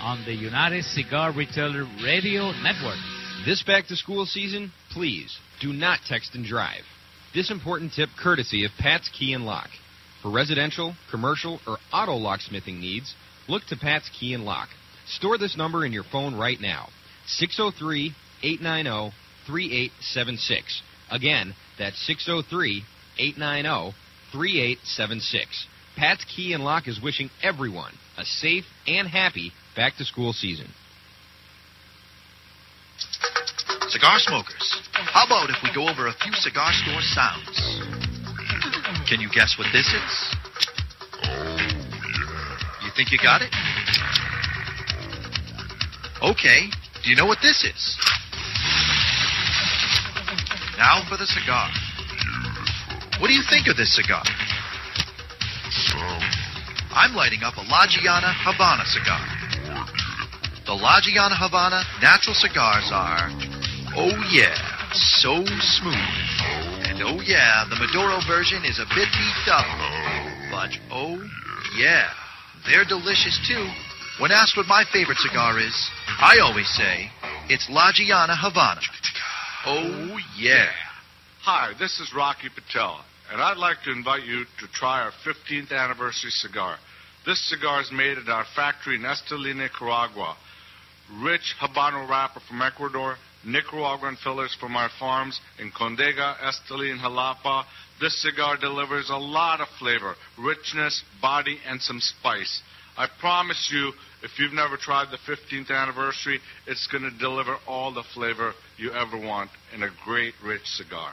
on the United Cigar Retailer Radio Network. This back-to-school season, please do not text and drive. This important tip courtesy of Pat's Key and Lock. For residential, commercial, or auto locksmithing needs, look to Pat's Key and Lock. Store this number in your phone right now, 603-890-3876. Again, that's 603-890-3876. Pat's Key and Lock is wishing everyone a safe and happy back-to-school season. Cigar smokers, how about if we go over a few cigar store sounds? Can you guess what this is? You think you got it? Okay, do you know what this is? Now for the cigar. What do you think of this cigar? I'm lighting up a La Giana Havana cigar. The La Giana Havana natural cigars are Oh, yeah, so smooth. And oh, yeah, the Maduro version is a bit beefed up. But oh, yeah, they're delicious, too. When asked what my favorite cigar is, I always say it's La Giana Havana. Oh, yeah. Hi, this is Rocky Patel, and I'd like to invite you to try our 15th anniversary cigar. This cigar is made at our factory in Esteli, Nicaragua. Rich Habano wrapper from Ecuador, Nicaraguan fillers from our farms in Condega, Esteli, and Jalapa. This cigar delivers a lot of flavor, richness, body, and some spice. I promise you, if you've never tried the 15th anniversary, it's going to deliver all the flavor you ever want in a great, rich cigar.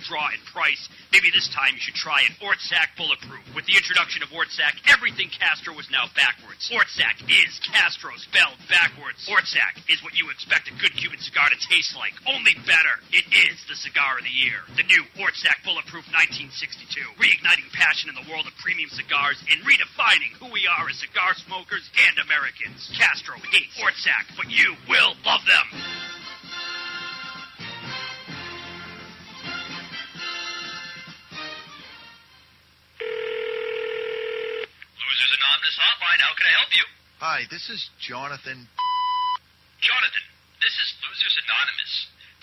draw, and price, maybe this time you should try an Ortsac Bulletproof. With the introduction of Ortsac, everything Castro is now backwards. Ortsac is Castro spelled backwards. Ortsac is what you expect a good Cuban cigar to taste like, only better. It is the cigar of the year. The new Ortsac Bulletproof 1962, reigniting passion in the world of premium cigars and redefining who we are as cigar smokers and Americans. Castro hates Ortsac, but you will love them. Anonymous hotline, how can I help you? Hi, this is Jonathan. Jonathan, this is Losers Anonymous.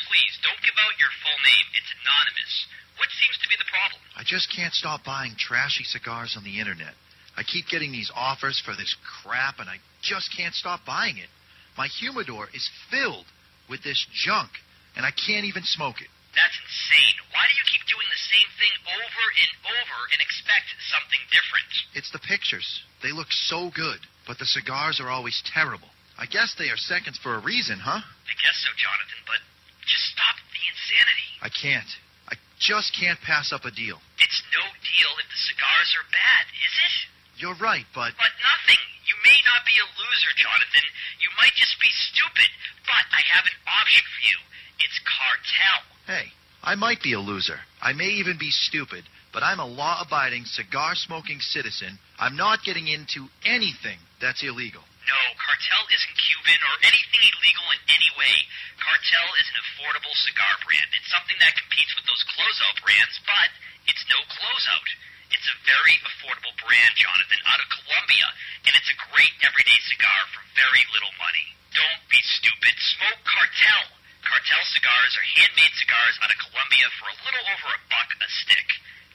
Please, don't give out your full name. It's anonymous. What seems to be the problem? I just can't stop buying trashy cigars on the internet. I keep getting these offers for this crap, and I just can't stop buying it. My humidor is filled with this junk, and I can't even smoke it. That's insane. Why do you keep doing the same thing over and over and expect something different? It's the pictures. They look so good, but the cigars are always terrible. I guess they are seconds for a reason, huh? I guess so, Jonathan, but just stop the insanity. I can't. I just can't pass up a deal. It's no deal if the cigars are bad, is it? You're right, but... But nothing. You may not be a loser, Jonathan. You might just be stupid, but I have an option for you. It's Cartel. Hey, I might be a loser. I may even be stupid, but I'm a law-abiding, cigar-smoking citizen. I'm not getting into anything that's illegal. No, Cartel isn't Cuban or anything illegal in any way. Cartel is an affordable cigar brand. It's something that competes with those closeout brands, but it's no closeout. It's a very affordable brand, Jonathan, out of Colombia, and it's a great everyday cigar for very little money. Don't be stupid. Smoke Cartel. Cartel cigars are handmade cigars out of Colombia for a little over $1 a stick.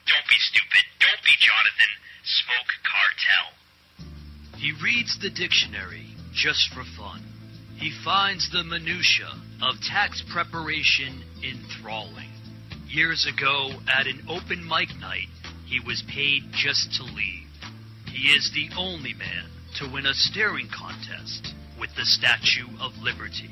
Don't be stupid. Don't be Jonathan. Smoke Cartel. He reads the dictionary just for fun. He finds the minutia of tax preparation enthralling. Years ago, at an open mic night, he was paid just to leave. He is the only man to win a staring contest with the Statue of Liberty.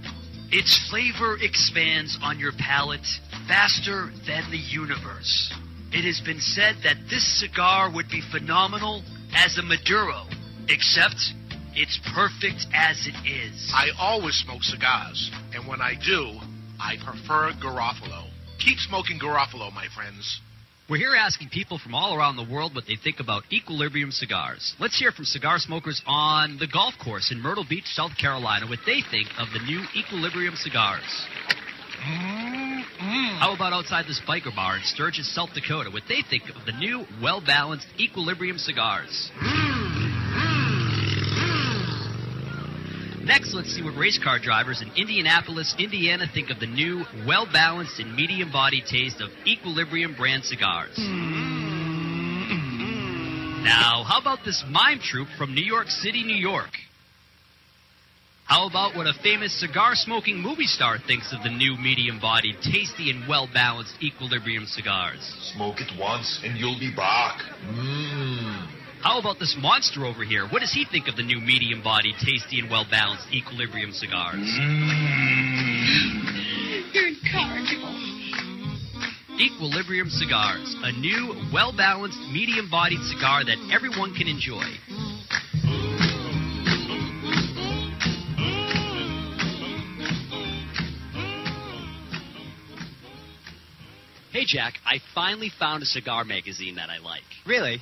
Its flavor expands on your palate faster than the universe. It has been said that this cigar would be phenomenal as a Maduro, except it's perfect as it is. I always smoke cigars, and when I do, I prefer Garofalo. Keep smoking Garofalo, my friends. We're here asking people from all around the world what they think about Equilibrium Cigars. Let's hear from cigar smokers on the golf course in Myrtle Beach, South Carolina, what they think of the new Equilibrium Cigars. How about outside the Spiker Bar in Sturgis, South Dakota, what they think of the new, well-balanced Equilibrium Cigars. Next, let's see what race car drivers in Indianapolis, Indiana think of the new, well-balanced and medium-body taste of Equilibrium brand cigars. Now, how about this mime troupe from New York City, New York? How about what a famous cigar-smoking movie star thinks of the new, medium-bodied, tasty and well-balanced Equilibrium cigars? Smoke it once and you'll be back. How about this monster over here? What does he think of the new medium-bodied, tasty, and well-balanced Equilibrium cigars? You're incorrigible. Equilibrium Cigars, a new, well-balanced, medium-bodied cigar that everyone can enjoy. Hey, Jack, I finally found a cigar magazine that I like. Really?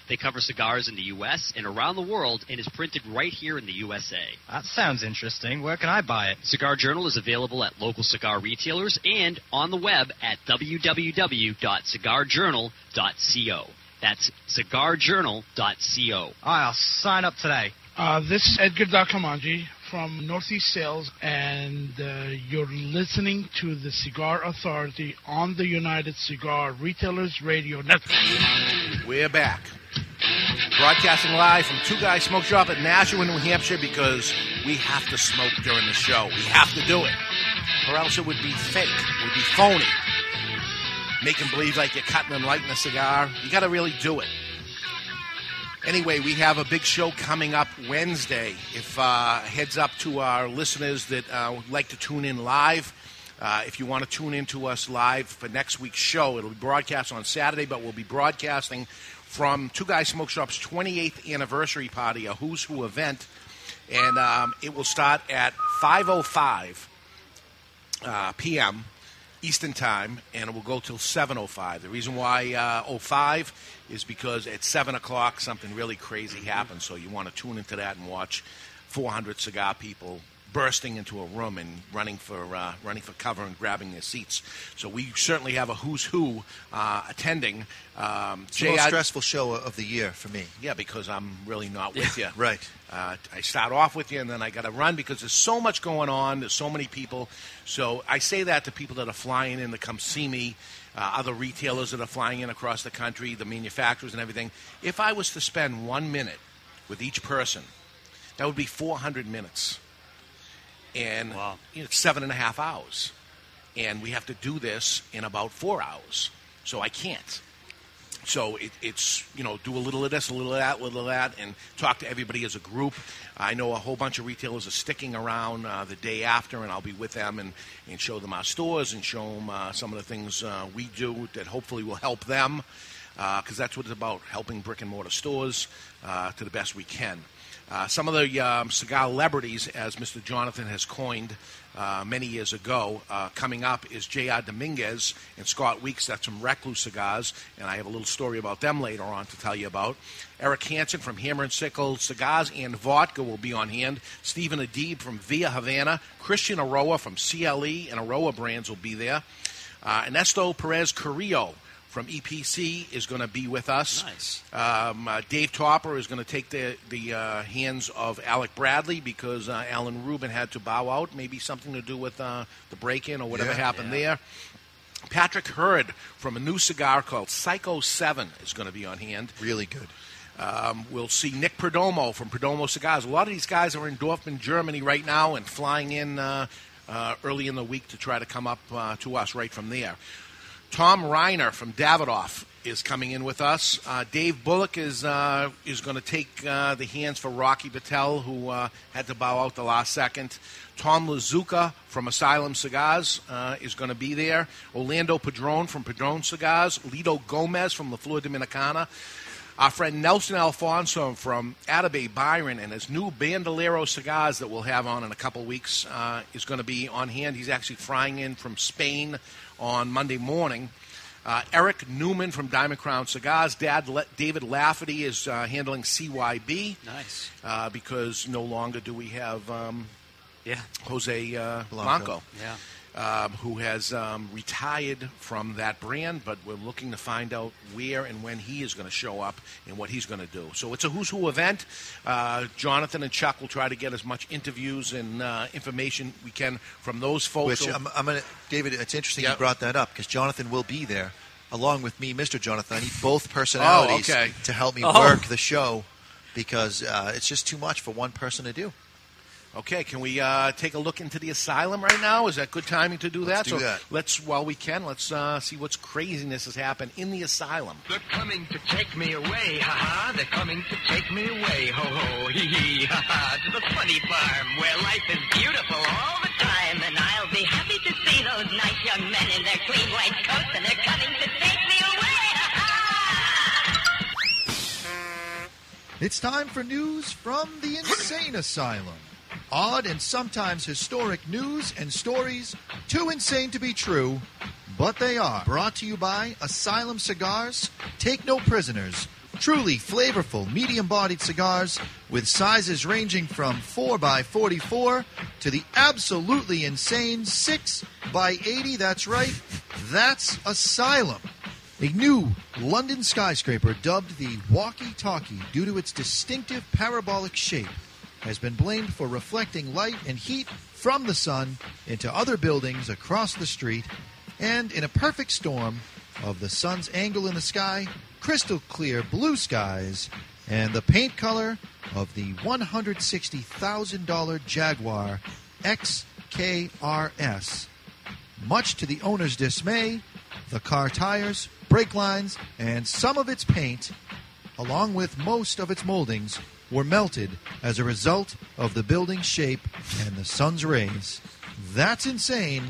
They cover cigars in the U.S. and around the world and is printed right here in the USA. That sounds interesting. Where can I buy it? Cigar Journal is available at local cigar retailers and on the web at www.cigarjournal.co. That's cigarjournal.co. All right, I'll sign up today. This is Edgar Dakamanji from Northeast Sales, and you're listening to the Cigar Authority on the United Cigar Retailers Radio Network. We're back. Broadcasting live from Two Guys Smoke Shop at Nashua, New Hampshire, because we have to smoke during the show. We have to do it, or else it would be fake, it would be phony. Make them believe like you're cutting and lighting a cigar. You got to really do it. Anyway, we have a big show coming up Wednesday. If heads up to our listeners that would like to tune in live. If you want to tune in to us live for next week's show, it'll be broadcast on Saturday, but we'll be broadcasting from Two Guys Smoke Shop's 28th anniversary party, a Who's Who event. And it will start at 5:05 p.m. Eastern Time, and it will go till 7:05. The reason why 05 is because at 7 o'clock something really crazy happens, so you want to tune into that and watch 400 cigar people bursting into a room and running for cover and grabbing their seats. So we certainly have a who's who attending. It's the most stressful show of the year for me. Yeah, because I'm really not with you. Right. I start off with you, and then I got to run because there's so much going on. There's so many people. So I say that to people that are flying in to come see me, other retailers that are flying in across the country, the manufacturers and everything. If I was to spend 1 minute with each person, that would be 400 minutes. And wow. You know, 7.5 hours. And we have to do this in about 4 hours. So I can't. So it's, you know, do a little of this, a little of that, a little of that, and talk to everybody as a group. I know a whole bunch of retailers are sticking around the day after, and I'll be with them and show them our stores and show them some of the things we do that hopefully will help them, because that's what it's about, helping brick-and-mortar stores to the best we can. Some of the cigar celebrities, as Mr. Jonathan has coined many years ago, coming up is J.R. Dominguez and Scott Weeks. That's from Recluse Cigars, and I have a little story about them later on to tell you about. Eric Hansen from Hammer & Sickle Cigars and Vodka will be on hand. Stephen Adib from Via Havana. Christian Aroa from CLE and Aroa Brands will be there. Ernesto Perez Carrillo from EPC is going to be with us. Nice. Dave Topper is going to take the hands of Alec Bradley because Alan Rubin had to bow out. Maybe something to do with the break-in or whatever happened there. Patrick Hurd from a new cigar called Psycho 7 is going to be on hand. Really good. We'll see Nick Perdomo from Perdomo Cigars. A lot of these guys are in Dortmund, Germany right now and flying in early in the week to try to come up to us right from there. Tom Reiner from Davidoff is coming in with us. Dave Bullock is going to take the hands for Rocky Patel, who had to bow out the last second. Tom Lazuka from Asylum Cigars is going to be there. Orlando Padron from Padron Cigars. Lito Gomez from La Flor Dominicana. Our friend Nelson Alfonso from Atabey Byron and his new Bandolero Cigars that we'll have on in a couple weeks is going to be on hand. He's actually flying in from Spain on Monday morning. Eric Newman from Diamond Crown Cigars. David Lafferty is handling CYB. Nice. Because no longer do we have Jose Blanco. Yeah. Who has retired from that brand, but we're looking to find out where and when he is going to show up and what he's going to do. So it's a who's who event. Jonathan and Chuck will try to get as much interviews and information we can from those folks. Which I'm gonna, David, it's interesting you brought that up because Jonathan will be there along with me, Mr. Jonathan. I need both personalities to help me work the show because it's just too much for one person to do. Okay, can we take a look into the asylum right now? Is that good timing to do that? Let's see what's craziness has happened in the asylum. They're coming to take me away, ha-ha. They're coming to take me away, ho-ho, hee-hee, ha-ha. To the funny farm where life is beautiful all the time. And I'll be happy to see those nice young men in their clean white coats. And they're coming to take me away, ha-ha. It's time for news from the insane asylum. Odd and sometimes historic news and stories, too insane to be true, but they are. Brought to you by Asylum Cigars, Take No Prisoners. Truly flavorful, medium-bodied cigars with sizes ranging from 4x44 to the absolutely insane 6x80. That's right, that's Asylum. A new London skyscraper dubbed the walkie-talkie due to its distinctive parabolic shape has been blamed for reflecting light and heat from the sun into other buildings across the street, and in a perfect storm of the sun's angle in the sky, crystal clear blue skies, and the paint color of the $160,000 Jaguar XKRS. Much to the owner's dismay, the car tires, brake lines, and some of its paint, along with most of its moldings, were melted as a result of the building's shape and the sun's rays. That's insane.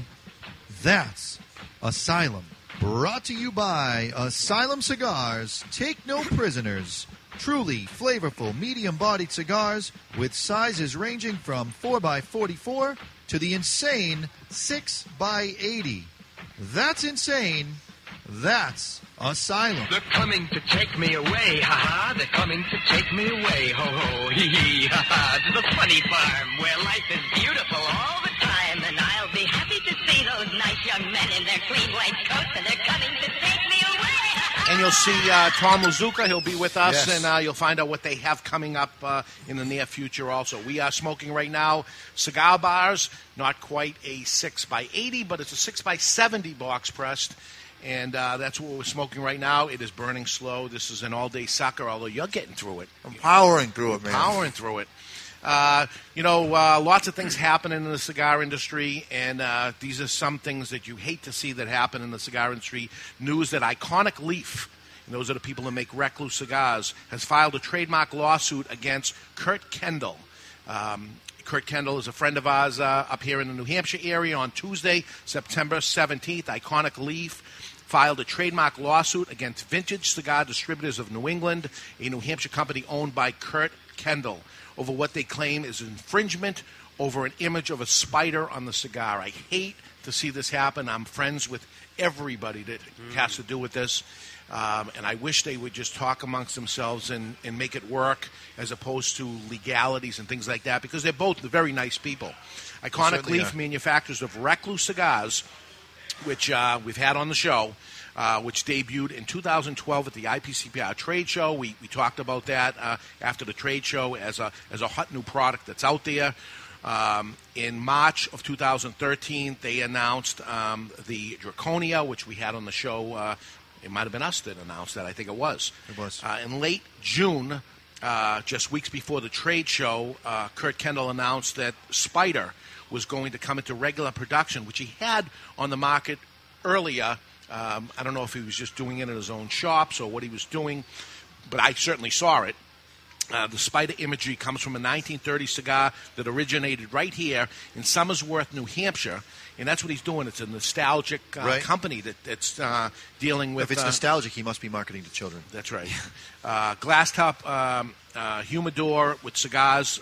That's Asylum. Brought to you by Asylum Cigars, Take No Prisoners. Truly flavorful, medium-bodied cigars with sizes ranging from 4x44 to the insane 6x80. That's insane. That's Asylum. They're coming to take me away, ha-ha. They're coming to take me away, ho-ho, hee-hee, ha-ha. To the funny farm where life is beautiful all the time. And I'll be happy to see those nice young men in their clean white coats. And they're coming to take me away, ha-ha. And you'll see Tom Lazuka. He'll be with us. Yes. And you'll find out what they have coming up in the near future also. We are smoking right now cigar bars. Not quite a 6x80, but it's a 6x70 box pressed. And that's what we're smoking right now. It is burning slow. This is an all-day sucker, although you're getting through it. I'm powering through it, man. Powering through it. Lots of things happen in the cigar industry, and these are some things that you hate to see that happen in the cigar industry. News that Iconic Leaf, and those are the people that make Recluse Cigars, has filed a trademark lawsuit against Kurt Kendall. Kurt Kendall is a friend of ours up here in the New Hampshire area. On Tuesday, September 17th, Iconic Leaf filed a trademark lawsuit against Vintage Cigar Distributors of New England, a New Hampshire company owned by Kurt Kendall, over what they claim is infringement over an image of a spider on the cigar. I hate to see this happen. I'm friends with everybody that has to do with this, and I wish they would just talk amongst themselves and make it work as opposed to legalities and things like that, because they're both very nice people. Iconic Leaf, manufacturers of Recluse Cigars, which we've had on the show, which debuted in 2012 at the IPCPR trade show. We talked about that after the trade show as a hot new product that's out there. In March of 2013, they announced the Draconia, which we had on the show. It might have been us that announced that. I think it was. It was. In late June, just weeks before the trade show, Kurt Kendall announced that Spider was going to come into regular production, which he had on the market earlier I don't know if he was just doing it in his own shops or what he was doing, but I certainly saw it. The spider imagery comes from a 1930 cigar that originated right here in Somersworth, New Hampshire, and that's what he's doing. It's a nostalgic company that's dealing with... If it's nostalgic, he must be marketing to children. That's right. Glass top humidor with cigars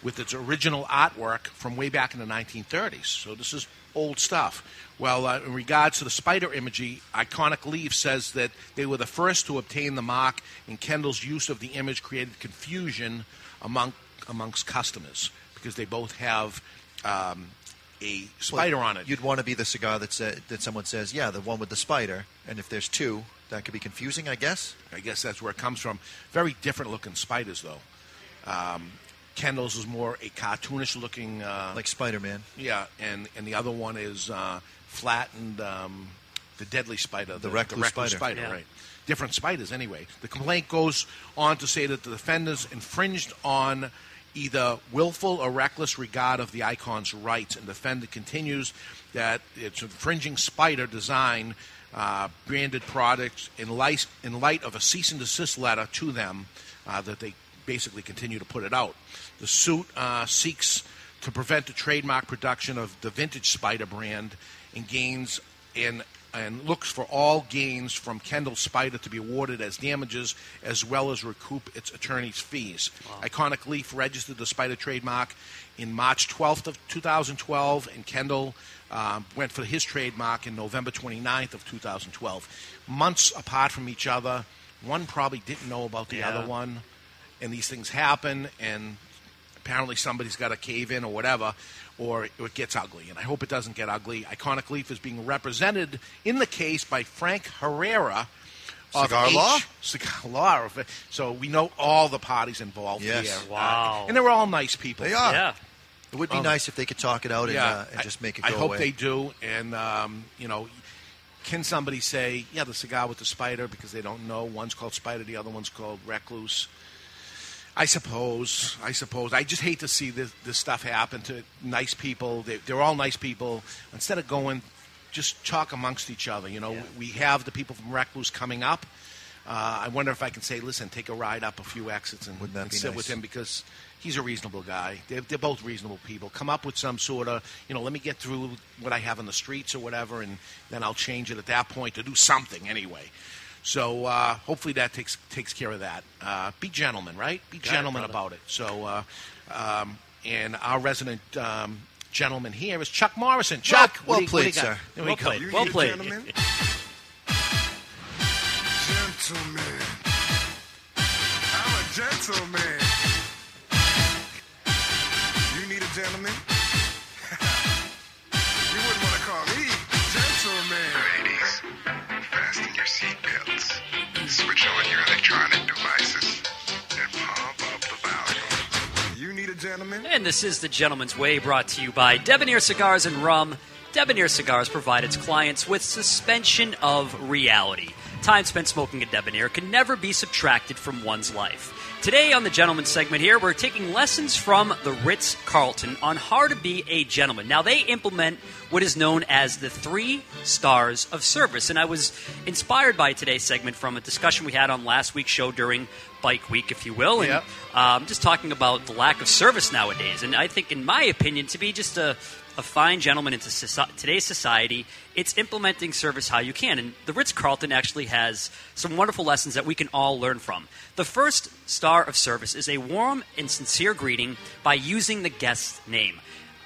with its original artwork from way back in the 1930s. So this is old stuff. Well, in regards to the spider imagery, Iconic Leaf says that they were the first to obtain the mark, and Kendall's use of the image created confusion amongst customers because they both have a spider on it. You'd want to be the cigar that someone says, yeah, the one with the spider, and if there's two, that could be confusing, I guess. I guess that's where it comes from. Very different-looking spiders, though. Kendall's is more a cartoonish-looking... like Spider-Man. Yeah, and the other one is... flattened the deadly spider, the recluse spider yeah. Right, different spiders anyway. The complaint goes on to say that the defendants infringed on either willful or reckless regard of the icon's rights, and the defendant continues that it's infringing spider design branded products in light of a cease and desist letter to them that they basically continue to put it out. The suit seeks to prevent the trademark production of the vintage spider brand and looks for all gains from Kendall's spider to be awarded as damages, as well as recoup its attorney's fees. Wow. Iconic Leaf registered the spider trademark in March 12th of 2012, and Kendall went for his trademark in November 29th of 2012. Months apart from each other, one probably didn't know about the other one, and these things happen, and apparently somebody's got to cave in or whatever, or it gets ugly, and I hope it doesn't get ugly. Iconic Leaf is being represented in the case by Frank Herrera of Cigar Law. So we know all the parties involved here. Wow. And they're all nice people. They are. Yeah. It would be nice if they could talk it out and just make it go away. I hope they do, and, can somebody say, the cigar with the spider, because they don't know. One's called Spider, the other one's called Recluse. I suppose. I just hate to see this stuff happen to nice people. They're all nice people. Instead of going, just talk amongst each other. We have the people from Recluse coming up. I wonder if I can say, listen, take a ride up a few exits and sit with him, because he's a reasonable guy. They're both reasonable people. Come up with some sort of, let me get through what I have in the streets or whatever, and then I'll change it at that point to do something anyway. So hopefully that takes care of that. Be gentlemen, right? Be gentlemen about it. So, and our resident gentleman here is Chuck Morrison. Chuck, well played, sir. There we go. Well played. Gentlemen. I'm a gentleman. You need a gentleman? You wouldn't want to call me gentleman. Fasten your seatbelts, switch on your electronic devices, and pump up the volume. You need a gentleman? And this is The Gentleman's Way, brought to you by Debonair Cigars and Rum. Debonair Cigars provide its clients with suspension of reality. Time spent smoking a Debonair can never be subtracted from one's life. Today on the Gentleman segment here, we're taking lessons from the Ritz-Carlton on how to be a gentleman. Now, they implement what is known as the 3 stars of service, and I was inspired by today's segment from a discussion we had on last week's show during Bike Week, if you will, and just talking about the lack of service nowadays. And I think, in my opinion, to be just a fine gentleman in today's society, it's implementing service how you can. And the Ritz-Carlton actually has some wonderful lessons that we can all learn from. The first star of service is a warm and sincere greeting by using the guest's name.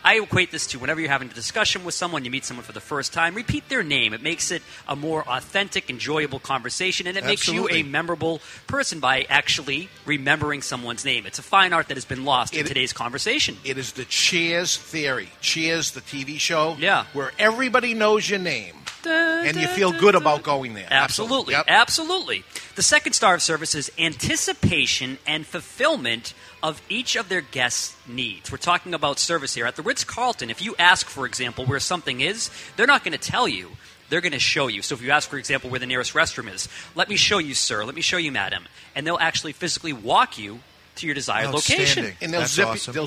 I equate this to whenever you're having a discussion with someone, you meet someone for the first time, repeat their name. It makes it a more authentic, enjoyable conversation, and it makes you a memorable person by actually remembering someone's name. It's a fine art that has been lost in today's conversation. It is the Cheers theory. Cheers, the TV show, where everybody knows your name. And you feel good about going there. Absolutely. Absolutely. The second star of service is anticipation and fulfillment of each of their guests' needs. We're talking about service here. At the Ritz-Carlton, if you ask, for example, where something is, they're not going to tell you. They're going to show you. So if you ask, for example, where the nearest restroom is, let me show you, sir, let me show you, madam. And they'll actually physically walk you to your desired location. And they'll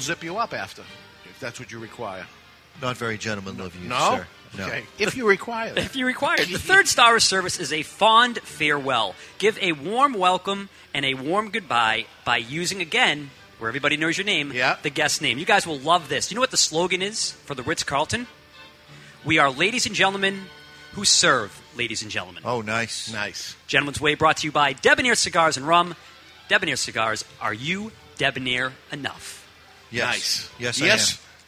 zip you up after, if that's what you require. Not very gentlemanly of you, sir. Okay. If you require it. If you require it. The third star of service is a fond farewell. Give a warm welcome and a warm goodbye by using, again, where everybody knows your name, the guest name. You guys will love this. You know what the slogan is for the Ritz-Carlton? We are ladies and gentlemen who serve ladies and gentlemen. Oh, nice. Nice. Gentleman's Way brought to you by Debonair Cigars and Rum. Debonair Cigars, are you debonair enough? Yes. Nice. Yes, I am.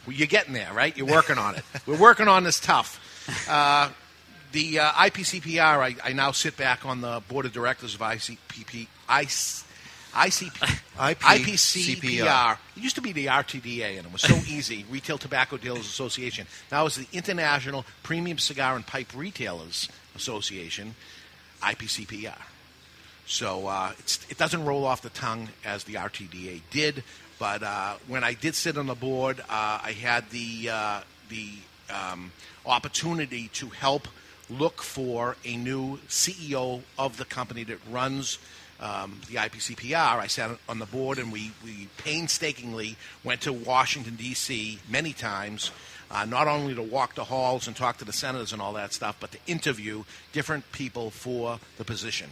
Well, you're getting there, right? You're working on it. We're working on this tough. The IPCPR, I now sit back on the board of directors of IPCPR. It used to be the RTDA, and it was so easy, Retail Tobacco Dealers Association. Now it's the International Premium Cigar and Pipe Retailers Association, IPCPR. So it doesn't roll off the tongue as the RTDA did, but when I did sit on the board, I had the opportunity to help look for a new CEO of the company that runs the IPCPR. I sat on the board, and we painstakingly went to Washington, D.C. many times, not only to walk the halls and talk to the senators and all that stuff, but to interview different people for the position.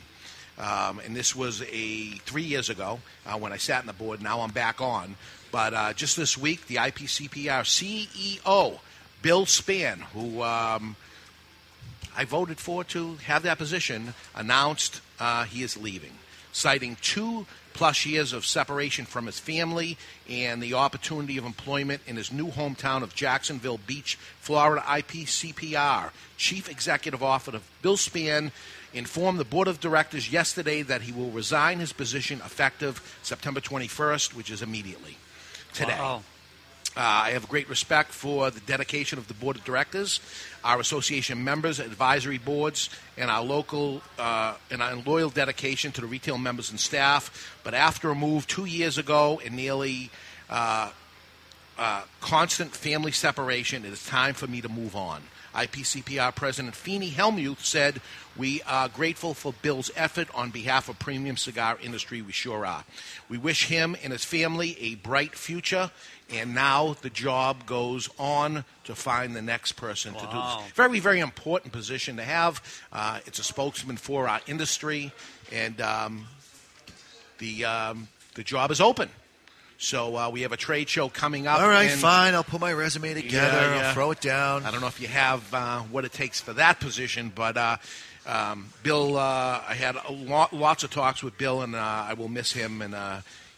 And this was 3 years ago when I sat on the board. Now I'm back on. But just this week, the IPCPR CEO, Bill Spann, who I voted for to have that position, announced he is leaving, citing 2+ years of separation from his family and the opportunity of employment in his new hometown of Jacksonville Beach, Florida. IPCPR Chief Executive Officer Bill Spann informed the Board of Directors yesterday that he will resign his position effective September 21st, which is immediately today. Wow. I have great respect for the dedication of the Board of Directors, our association members, advisory boards, and our local and our loyal dedication to the retail members and staff. But after a move 2 years ago and nearly constant family separation, it is time for me to move on. IPCPR President Feeney Hellmuth said, "We are grateful for Bill's effort on behalf of premium cigar industry. We sure are. We wish him and his family a bright future, and now the job goes on to find the next person to do this." Very, very important position to have. It's a spokesman for our industry, and the job is open. So we have a trade show coming up. All right, fine. I'll put my resume together. I'll throw it down. I don't know if you have what it takes for that position, but Bill, I had lots of talks with Bill, and I will miss him. And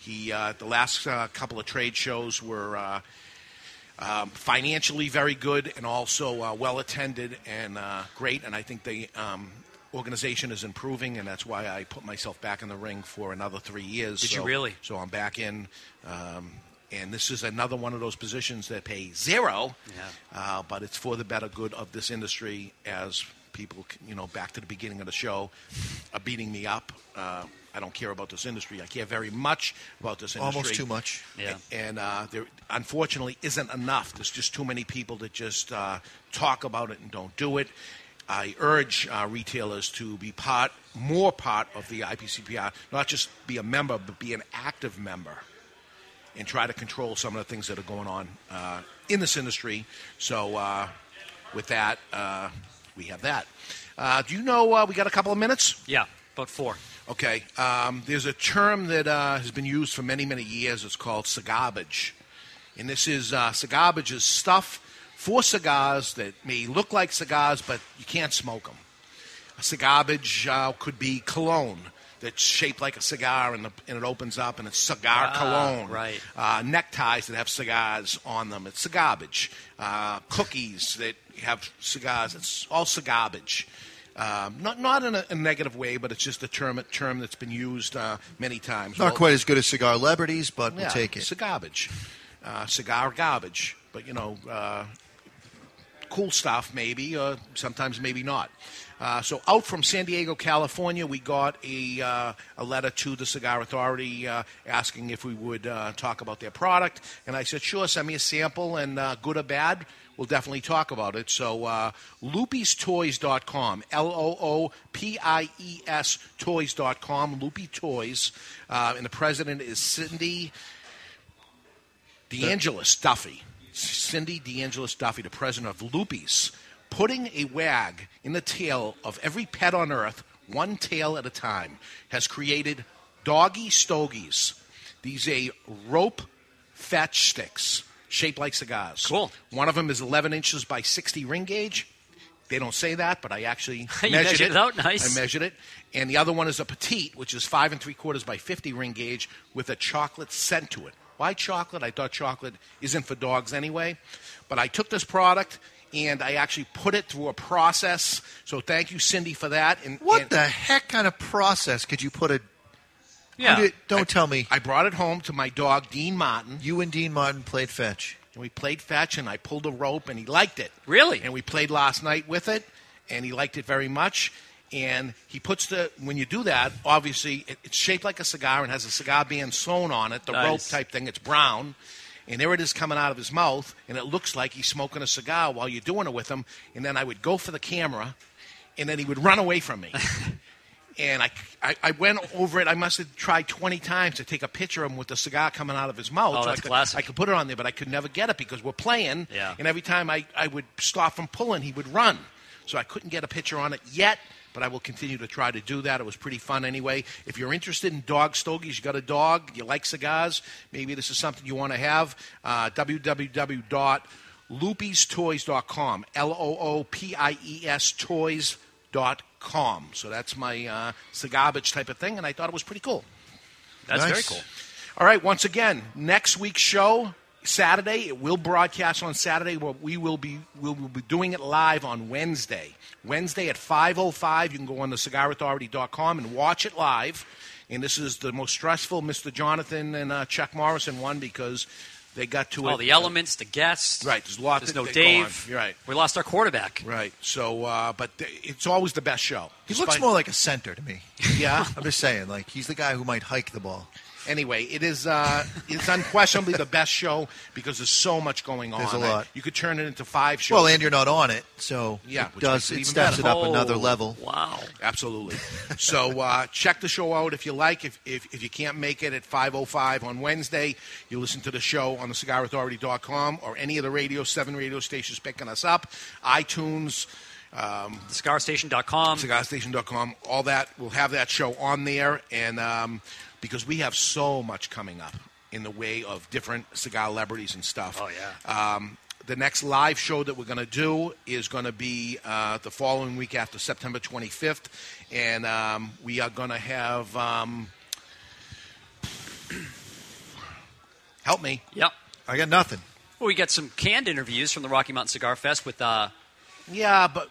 he, the last couple of trade shows were financially very good and also well attended and great. And I think they. Organization is improving, and that's why I put myself back in the ring for another 3 years. Did you really? So I'm back in, and this is another one of those positions that pay zero, but it's for the better good of this industry. As people, you know, back to the beginning of the show, are beating me up. I don't care about this industry. I care very much about this industry. Almost too much. Yeah. And there, unfortunately, isn't enough. There's just too many people that just talk about it and don't do it. I urge retailers to be more part of the IPCPR, not just be a member, but be an active member and try to control some of the things that are going on in this industry. So with that, we have that. Do you know we got a couple of minutes? Yeah, about four. Okay. There's a term that has been used for many, many years. It's called cigarbage. And this is cigarbage is stuff for cigars that may look like cigars, but you can't smoke them. A cigarbage could be cologne that's shaped like a cigar and it opens up and it's cigar cologne. Right. Neckties that have cigars on them, it's cigarbage. Cookies that have cigars, it's all cigarbage. Not in a negative way, but it's just a term that's been used many times. Not quite as good as cigar celebrities, but we'll take it. Cigarbage. Cigar garbage. But, you know, cool stuff maybe, or sometimes maybe not. So out from San Diego, California, we got a letter to the Cigar Authority asking if we would talk about their product. And I said, sure, send me a sample, and good or bad, we'll definitely talk about it. So loopistoys.com, LOOPIES toys.com, Loopy Toys. And the president is Cindy DeAngelis Duffy. The president of Loopies. Putting a wag in the tail of every pet on earth, one tail at a time, has created doggy stogies. These are rope fetch sticks shaped like cigars. Cool. One of them is 11 inches by 60 ring gauge. They don't say that, but I actually measured it out. Nice. I measured it. And the other one is a petite, which is 5 3/4 by 50 ring gauge with a chocolate scent to it. Why chocolate? I thought chocolate isn't for dogs anyway. But I took this product and I actually put it through a process. So thank you, Cindy, for that. And what the heck kind of process could you put a... Yeah. Don't tell me. I brought it home to my dog, Dean Martin. You and Dean Martin played fetch. And we played fetch, and I pulled a rope, and he liked it. Really? And we played last night with it, and he liked it very much. And he puts the, when you do that, obviously, it's shaped like a cigar and has a cigar band sewn on it, the nice. Rope type thing. It's brown. And there it is coming out of his mouth, and it looks like he's smoking a cigar while you're doing it with him. And then I would go for the camera, and then he would run away from me. And I went over it. I must have tried 20 times to take a picture of him with the cigar coming out of his mouth. Oh, that's classic. I could put it on there, but I could never get it because we're playing. Yeah. And every time I would stop from pulling, he would run. So I couldn't get a picture on it yet, but I will continue to try to do that. It was pretty fun anyway. If you're interested in dog stogies, you got a dog, you like cigars, maybe this is something you want to have, www.loopiestoys.com, L-O-O-P-I-E-S toys.com. So that's my cigarbage type of thing, and I thought it was pretty cool. That's nice. Very cool. All right, once again, next week's show, Saturday, it will broadcast on Saturday. We will be doing it live on Wednesday. Wednesday at 5:05, you can go on the cigarauthority.com and watch it live. And this is the most stressful Mr. Jonathan and Chuck Morrison one because they got to it. All the elements, the guests. Right. There's a lot. There's no Dave. You're right. We lost our quarterback. Right. So, but it's always the best show. He looks more like a center to me. Yeah. I'm just saying, like, he's the guy who might hike the ball. Anyway, it's unquestionably the best show because there's so much going on. There's a lot. You could turn it into 5 shows. Well, and you're not on it, so yeah, it steps it up another level. Wow. Absolutely. So check the show out if you like. If you can't make it at 5:05 on Wednesday, you listen to the show on the cigarauthority.com or any of the 7 radio stations picking us up, iTunes, cigarstation.com. Cigarstation.com. All that. We'll have that show on there, and because we have so much coming up in the way of different cigar celebrities and stuff. Oh, yeah. The next live show that we're going to do is going to be the following week after September 25th. And we are going to have... help me. Yep. I got nothing. Well, we got some canned interviews from the Rocky Mountain Cigar Fest with... Yeah, but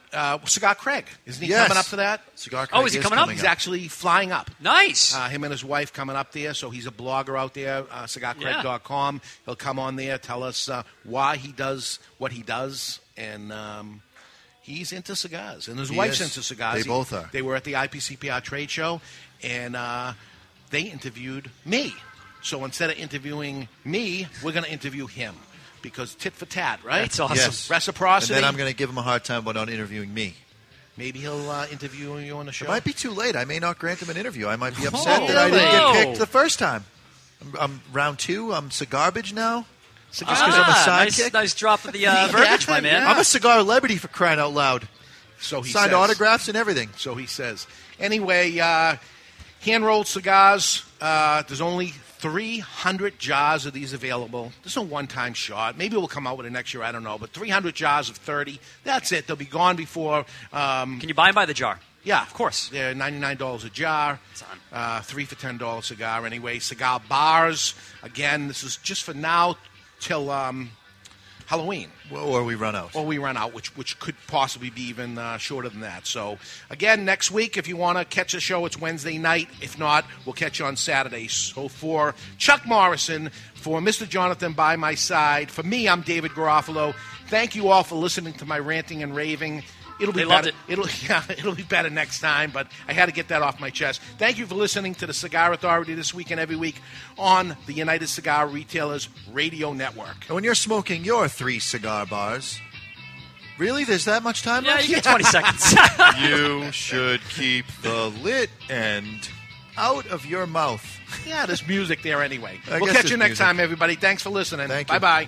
Cigar Craig. Isn't he coming up for that? Cigar Craig. Oh, is he coming up? He's actually flying up. Nice. Him and his wife coming up there. So he's a blogger out there, cigarcraig.com. Yeah. He'll come on there, tell us why he does what he does. And he's into cigars. And his wife's into cigars. They both are. They were at the IPCPR trade show, and they interviewed me. So instead of interviewing me, we're going to interview him. Because tit for tat, right? That's awesome. Yes. Reciprocity. And then I'm going to give him a hard time about not interviewing me. Maybe he'll interview you on the show. It might be too late. I may not grant him an interview. I might be upset that I didn't get picked the first time. I'm round 2. I'm cigarbage now. So just because I'm a sidekick. Nice drop of the verbiage, my man. Yeah. I'm a cigar celebrity for crying out loud. So he signed autographs and everything. So he says. Anyway, hand-rolled cigars. There's only 300 jars of these available. This is a one-time shot. Maybe we'll come out with it next year. I don't know. But 300 jars of 30. That's it. They'll be gone before. Can you buy them by the jar? Yeah. Of course. They're $99 a jar. It's on. 3 for $10 cigar anyway. Cigar bars. Again, this is just for now till Halloween. Or we run out. Or we run out, which could possibly be even shorter than that. So, again, next week, if you want to catch the show, it's Wednesday night. If not, we'll catch you on Saturday. So for Chuck Morrison, for Mr. Jonathan by my side, for me, I'm David Garofalo. Thank you all for listening to my ranting and raving. They loved it. It'll be better next time, but I had to get that off my chest. Thank you for listening to the Cigar Authority this week and every week on the United Cigar Retailers Radio Network. And when you're smoking your 3 cigar bars, really, there's that much time left? Yeah, you get 20 seconds. You should keep the lit end out of your mouth. Yeah, there's music there anyway. We'll catch you next time, everybody. Thanks for listening. Thank you. Bye-bye.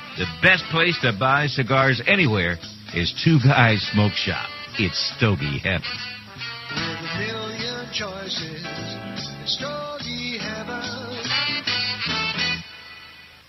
The best place to buy cigars anywhere is Two Guys Smoke Shop. It's Stogie Heaven. With a million choices, it's Stogie